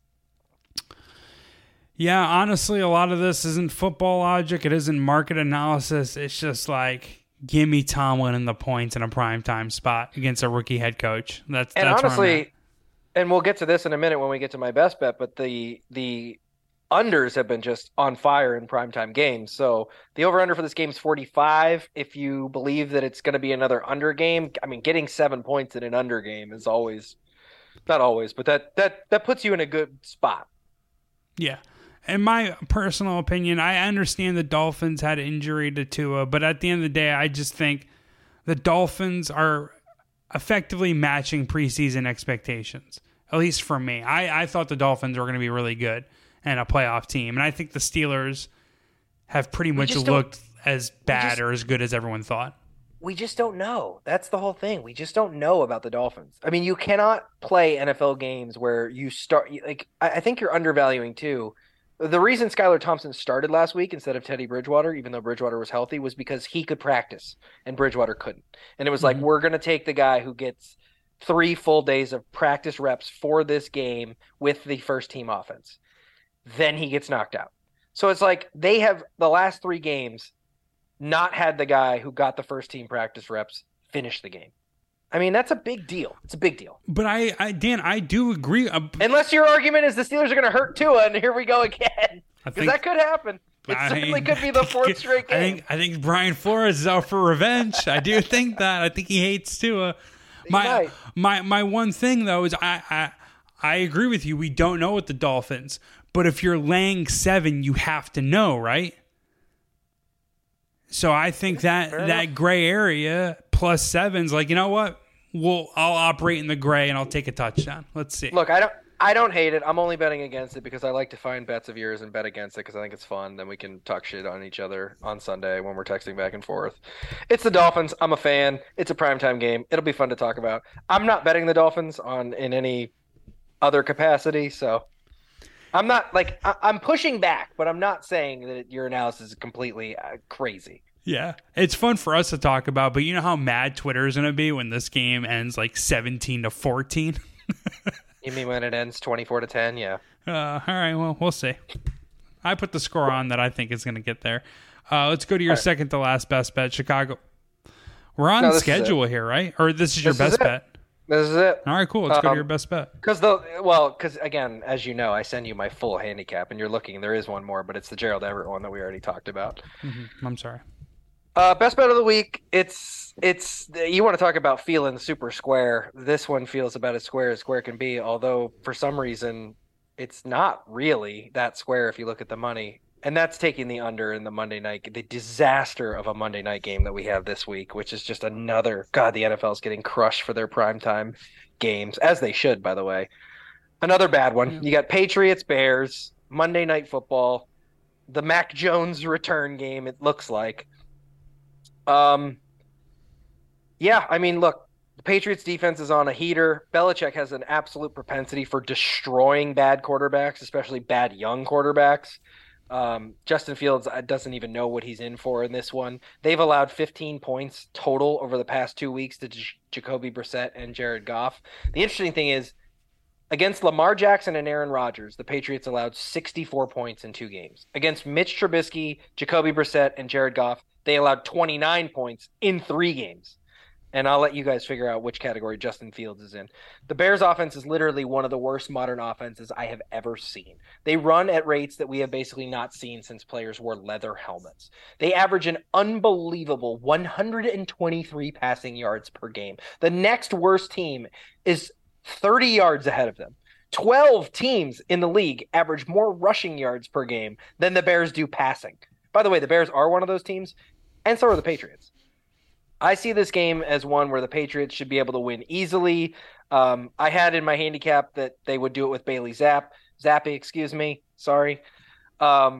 Yeah, honestly, a lot of this isn't football logic. It isn't market analysis. It's just like, give me Tomlin and the points in a primetime spot against a rookie head coach. That's honestly, and we'll get to this in a minute when we get to my best bet, but the unders have been just on fire in primetime games. So the over-under for this game is 45. If you believe that it's going to be another under game, I mean, getting 7 points in an under game is always, not always, but that puts you in a good spot. Yeah. In my personal opinion, I understand the Dolphins had an injury to Tua, but at the end of the day, I just think the Dolphins are effectively matching preseason expectations, at least for me. I thought the Dolphins were going to be really good and a playoff team, and I think the Steelers have pretty much looked as bad or as good as everyone thought. We just don't know. That's the whole thing. We just don't know about the Dolphins. I mean, you cannot play NFL games where you start – like I think you're undervaluing too – the reason Skylar Thompson started last week instead of Teddy Bridgewater, even though Bridgewater was healthy, was because he could practice and Bridgewater couldn't. And it was like, we're going to take the guy who gets 3 full days of practice reps for this game with the first team offense. Then he gets knocked out. So it's like they have the last 3 games not had the guy who got the first team practice reps finish the game. I mean, that's a big deal. It's a big deal. But Dan, I do agree. Unless your argument is the Steelers are going to hurt Tua, and here we go again. Because that could happen. It certainly could be the 4th straight game. I think Brian Flores is out for revenge. I do think that. I think he hates Tua. My one thing, though, is I agree with you. We don't know with the Dolphins. But if you're laying 7, you have to know, right? So I think that gray area +7's like, you know what? I'll operate in the gray and I'll take a touchdown. Let's see. Look, I don't hate it. I'm only betting against it because I like to find bets of yours and bet against it because I think it's fun. Then we can talk shit on each other on Sunday when we're texting back and forth. It's the Dolphins. I'm a fan. It's a primetime game. It'll be fun to talk about. I'm not betting the Dolphins in any other capacity, so I'm not like I'm pushing back, but I'm not saying that your analysis is completely crazy. Yeah, it's fun for us to talk about, but you know how mad Twitter is going to be when this game ends like 17-14? You mean when it ends 24-10? Yeah. All right, well, we'll see. I put the score on that I think is going to get there. Let's go to your second to last best bet, Chicago. We're on schedule here, right? Or this is your best bet. This is it. All right, cool. Let's go to your best bet. Because again, as you know, I send you my full handicap, and you're looking. There is one more, but it's the Gerald Everett one that we already talked about. Mm-hmm. I'm sorry. Best bet of the week. It's you want to talk about feeling super square. This one feels about as square can be. Although for some reason, it's not really that square if you look at the money, and that's taking the under in the Monday night. The disaster of a Monday night game that we have this week, which is just another God. The NFL is getting crushed for their primetime games, as they should, by the way. Another bad one. You got Patriots, Bears, Monday Night Football, the Mac Jones return game. It looks like. Yeah, I mean, look, The Patriots defense is on a heater. Belichick has an absolute propensity for destroying bad quarterbacks, especially bad young quarterbacks. Justin Fields doesn't even know what he's in for in this one. They've allowed 15 points total over the past 2 weeks to Jacoby Brissett and Jared Goff. The interesting thing is, against Lamar Jackson and Aaron Rodgers, the Patriots allowed 64 points in two games. Against Mitch Trubisky, Jacoby Brissett, and Jared Goff, they allowed 29 points in three games. And I'll let you guys figure out which category Justin Fields is in. The Bears offense is literally one of the worst modern offenses I have ever seen. They run at rates that we have basically not seen since players wore leather helmets. They average an unbelievable 123 passing yards per game. The next worst team is 30 yards ahead of them. 12 teams in the league average more rushing yards per game than the Bears do passing. By the way, the Bears are one of those teams, and so are the Patriots. I see this game as one where the Patriots should be able to win easily. I had in my handicap that they would do it with Bailey Zappe, excuse me. Sorry. But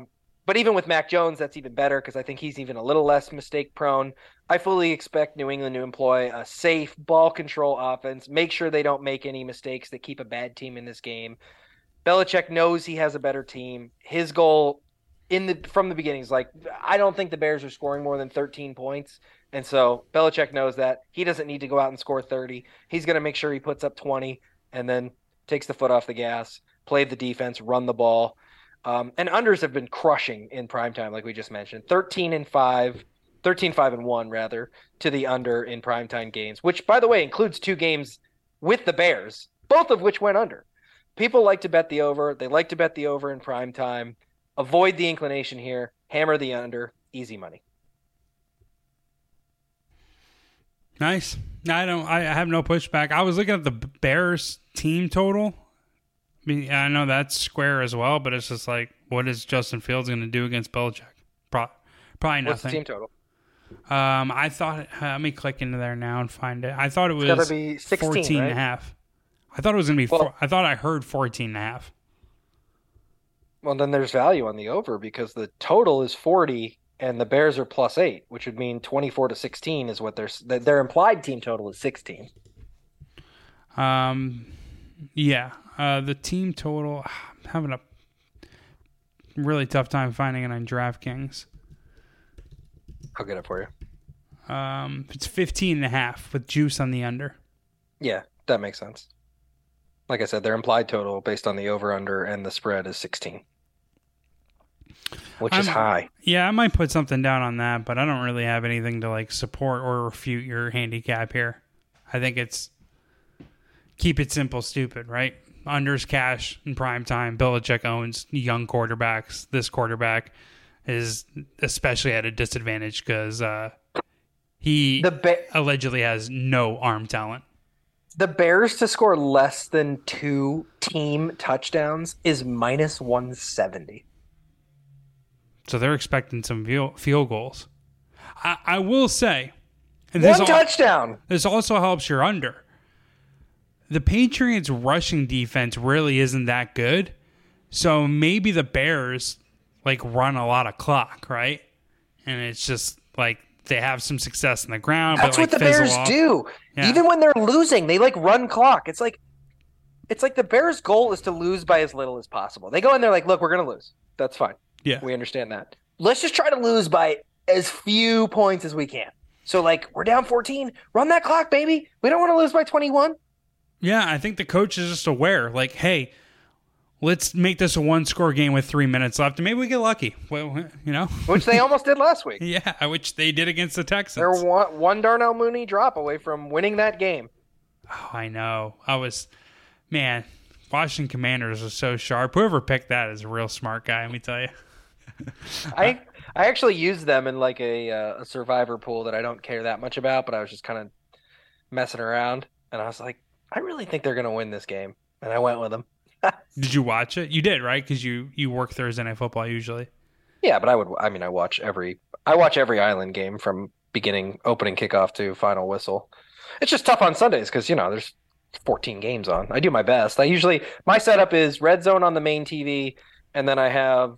even with Mac Jones, that's even better because I think he's even a little less mistake prone. I fully expect New England to employ a safe ball control offense, make sure they don't make any mistakes that keep a bad team in this game. Belichick knows he has a better team. His goal from the beginning is like, I don't think the Bears are scoring more than 13 points. And so Belichick knows that he doesn't need to go out and score 30. He's going to make sure he puts up 20 and then takes the foot off the gas, play the defense, run the ball. And unders have been crushing in primetime, like we just mentioned, 13-5 and 1 to the under in primetime games, which by the way, includes two games with the Bears, both of which went under. People like to bet the over. They like to bet the over in primetime. Avoid the inclination here. Hammer the under. Easy money. Nice. I have no pushback. I was looking at the Bears team total. I mean, I know that's square as well, but it's just like, what is Justin Fields going to do against Belichick? Probably nothing. What's the team total? I thought, let me click into there now and find it. I thought it was 16, 14 right? and a half. I thought it was going to be, I thought I heard 14 and a half. Well, then there's value on the over because the total is 40. And the Bears are +8, which would mean 24-16 is what their implied team total is 16. The team total. I'm having a really tough time finding it on DraftKings. I'll get it for you. It's 15.5 with juice on the under. Yeah, that makes sense. Like I said, their implied total based on the over/under and the spread is 16. Which is high. Yeah, I might put something down on that, but I don't really have anything to like support or refute your handicap here. I think it's keep it simple, stupid, right? Unders cash in prime time. Belichick owns young quarterbacks. This quarterback is especially at a disadvantage because he allegedly has no arm talent. The Bears to score less than two team touchdowns is -170. So they're expecting some field goals. I will say, and one touchdown. This also helps your under. The Patriots' rushing defense really isn't that good, so maybe the Bears like run a lot of clock, right? And it's just like they have some success in the ground. That's but, like, what the Bears off. Do. Yeah. Even when they're losing, they like run clock. It's like the Bears' goal is to lose by as little as possible. They go in there like, look, we're gonna lose. That's fine. Yeah, we understand that. Let's just try to lose by as few points as we can. So, like, we're down 14. Run that clock, baby. We don't want to lose by 21. Yeah, I think the coach is just aware. Like, hey, let's make this a one-score game with 3 minutes left, and maybe we get lucky. Well, you know, which they almost did last week. Yeah, which they did against the Texans. They're one Darnell Mooney drop away from winning that game. Oh, I know. Man, Washington Commanders was so sharp. Whoever picked that is a real smart guy. Let me tell you. I actually used them in like a survivor pool that I don't care that much about, but I was just kind of messing around, and I was like, I really think they're going to win this game, and I went with them. Did you watch it? You did, right? Because you work Thursday Night Football usually. Yeah, but I watch every Island game from opening kickoff to final whistle. It's just tough on Sundays because there's 14 games on. I do my best. My setup is Red Zone on the main TV, and then I have.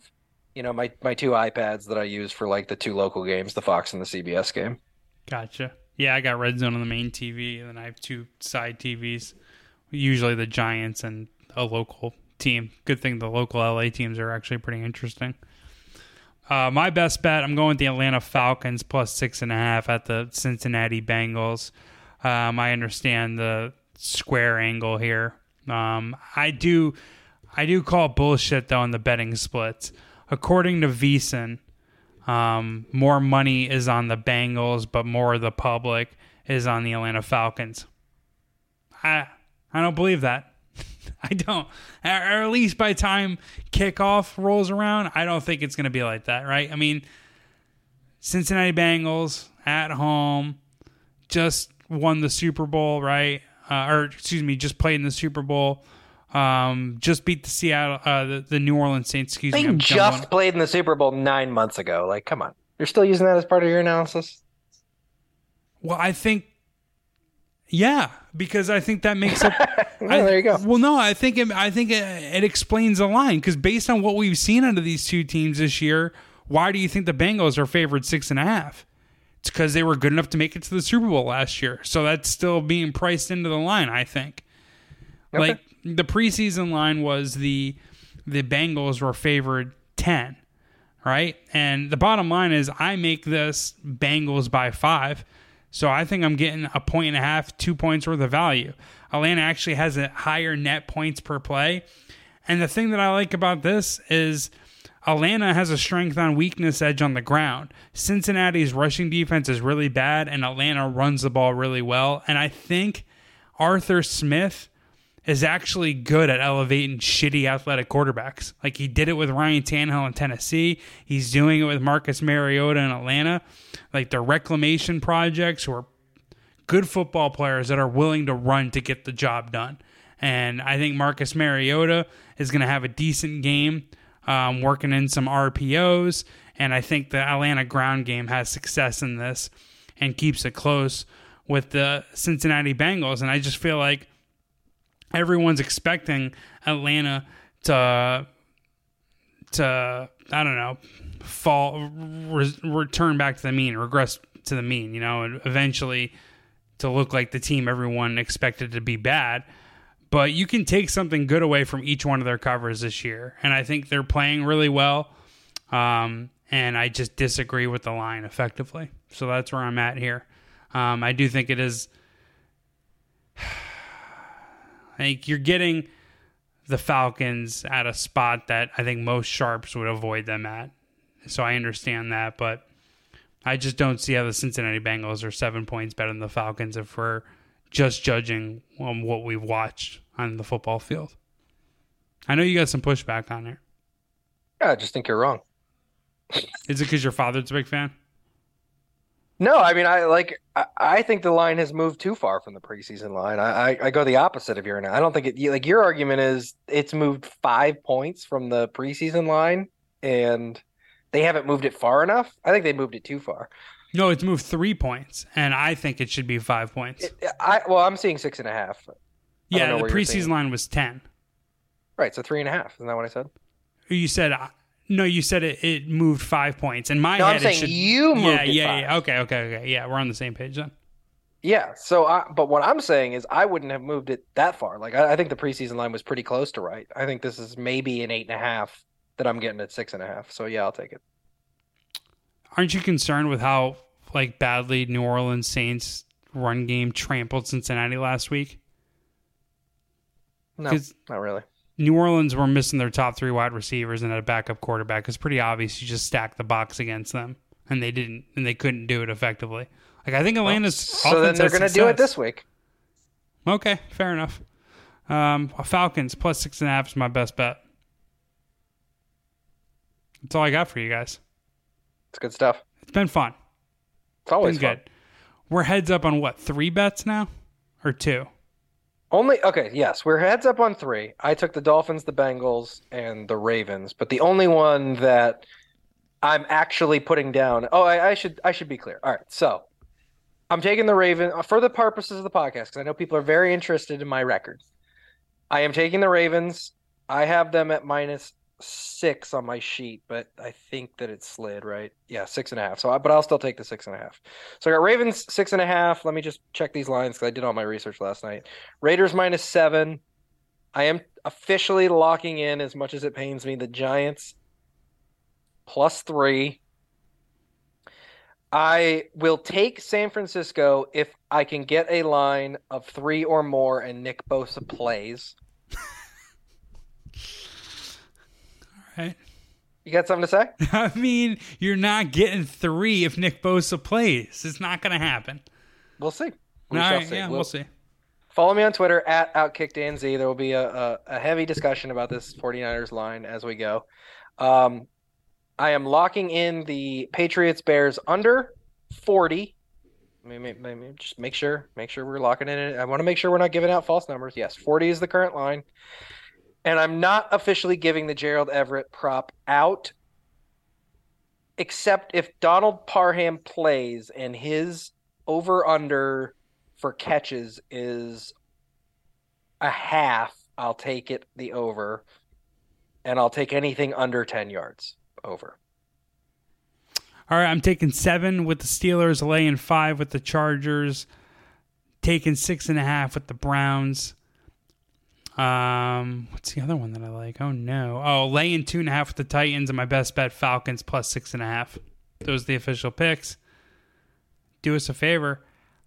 My two iPads that I use for like the two local games, the Fox and the CBS game. Gotcha. Yeah, I got Red Zone on the main TV, and then I have two side TVs, usually the Giants and a local team. Good thing the local LA teams are actually pretty interesting. My best bet, I'm going with the Atlanta Falcons plus 6.5 at the Cincinnati Bengals. I understand the square angle here. I do call bullshit, though, on the betting splits. According to VSiN, more money is on the Bengals, but more of the public is on the Atlanta Falcons. I don't believe that. I don't. Or at least by the time kickoff rolls around, I don't think it's going to be like that, right? I mean, Cincinnati Bengals at home just won the Super Bowl, right? Just played in the Super Bowl. Just beat the Seattle, the New Orleans Saints. Excuse me. They just played in the Super Bowl 9 months ago. Like, come on, you're still using that as part of your analysis? Well, I think, yeah, because I think that makes up. There you go. Well, no, I think it explains the line, because based on what we've seen out of these two teams this year, why do you think the Bengals are favored 6.5? It's because they were good enough to make it to the Super Bowl last year, so that's still being priced into the line, I think. Okay. Like, the preseason line was the Bengals were favored 10, right? And the bottom line is I make this Bengals by 5, so I think I'm getting 1.5, 2 points worth of value. Atlanta actually has a higher net points per play. And the thing that I like about this is Atlanta has a strength on weakness edge on the ground. Cincinnati's rushing defense is really bad, and Atlanta runs the ball really well. And I think Arthur Smith is actually good at elevating shitty athletic quarterbacks. Like, he did it with Ryan Tannehill in Tennessee. He's doing it with Marcus Mariota in Atlanta. Like, the reclamation projects were good football players that are willing to run to get the job done. And I think Marcus Mariota is going to have a decent game, working in some RPOs. And I think the Atlanta ground game has success in this and keeps it close with the Cincinnati Bengals. And I just feel like everyone's expecting Atlanta to I don't know, return back to the mean, regress to the mean, you know, and eventually to look like the team everyone expected to be bad. But you can take something good away from each one of their covers this year, and I think they're playing really well. And I just disagree with the line effectively. So that's where I'm at here. I do think it is... I think you're getting the Falcons at a spot that I think most sharps would avoid them at. So I understand that, but I just don't see how the Cincinnati Bengals are 7 points better than the Falcons if we're just judging what we've watched on the football field. I know you got some pushback on there. Yeah, I just think you're wrong. Is it because your father's a big fan? No, I mean, I think the line has moved too far from the preseason line. I go the opposite of your now. I don't think it, like, your argument is it's moved 5 points from the preseason line and they haven't moved it far enough. I think they moved it too far. No, it's moved 3 points, and I think it should be 5 points. I'm seeing 6.5. Yeah, the preseason line was 10. Right, so 3.5. Isn't that what I said? You said... No, you said it moved 5 points. In my head, I'm saying it should, you moved it. Yeah. Okay. Yeah, we're on the same page then. Yeah. So, but what I'm saying is, I wouldn't have moved it that far. Like, I think the preseason line was pretty close to right. I think this is maybe an 8.5 that I'm getting at 6.5. So yeah, I'll take it. Aren't you concerned with how like badly New Orleans Saints run game trampled Cincinnati last week? No, not really. New Orleans were missing their top three wide receivers and had a backup quarterback. It's pretty obvious you just stacked the box against them, and they didn't, and they couldn't do it effectively. Like, I think Atlanta's offense then they're going to do it this week. Okay, fair enough. Falcons plus 6.5 is my best bet. That's all I got for you guys. It's good stuff. It's been fun. It's always been fun. Good. We're heads up on what, 3 bets now, or 2? Yes, we're heads up on 3. I took the Dolphins, the Bengals, and the Ravens, but the only one that I'm actually putting down. Oh, I should be clear. All right, so I'm taking the Ravens for the purposes of the podcast because I know people are very interested in my record. I am taking the Ravens. I have them at minus 6 on my sheet, but I think that it slid, right? Yeah, 6.5. But I'll still take the 6.5. So I got Ravens 6.5. Let me just check these lines because I did all my research last night. Raiders -7. I am officially locking in, as much as it pains me, the Giants +3. I will take San Francisco if I can get a line of 3 or more and Nick Bosa plays. All right. You got something to say? I mean, you're not getting 3 if Nick Bosa plays. It's not going to happen. We'll see. We shall see. Yeah, we'll see. Follow me on Twitter at OutkickDanZ. There will be a heavy discussion about this 49ers line as we go. I am locking in the Patriots Bears under 40. Maybe just make sure we're locking in it. I want to make sure we're not giving out false numbers. Yes, 40 is the current line. And I'm not officially giving the Gerald Everett prop out, except if Donald Parham plays and his over-under for catches is 0.5, I'll take it the over, and I'll take anything under 10 yards over. All right, I'm taking 7 with the Steelers, laying 5 with the Chargers, taking 6.5 with the Browns. What's the other one that I like? Laying 2.5 with the Titans, and my best bet, Falcons +6.5. Those are the official picks. Do us a favor.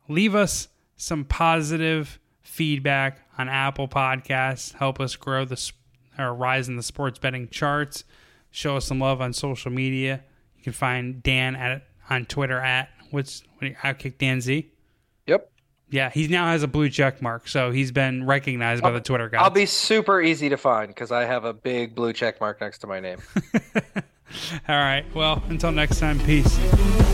Leave us some positive feedback on Apple Podcasts. Help us grow rise in the sports betting charts. Show us some love on social media. You can find Dan on Twitter at OutkickDanZ. Yep. Yeah, he now has a blue check mark, so he's been recognized by the Twitter guys. I'll be super easy to find because I have a big blue check mark next to my name. All right. Well, until next time, peace.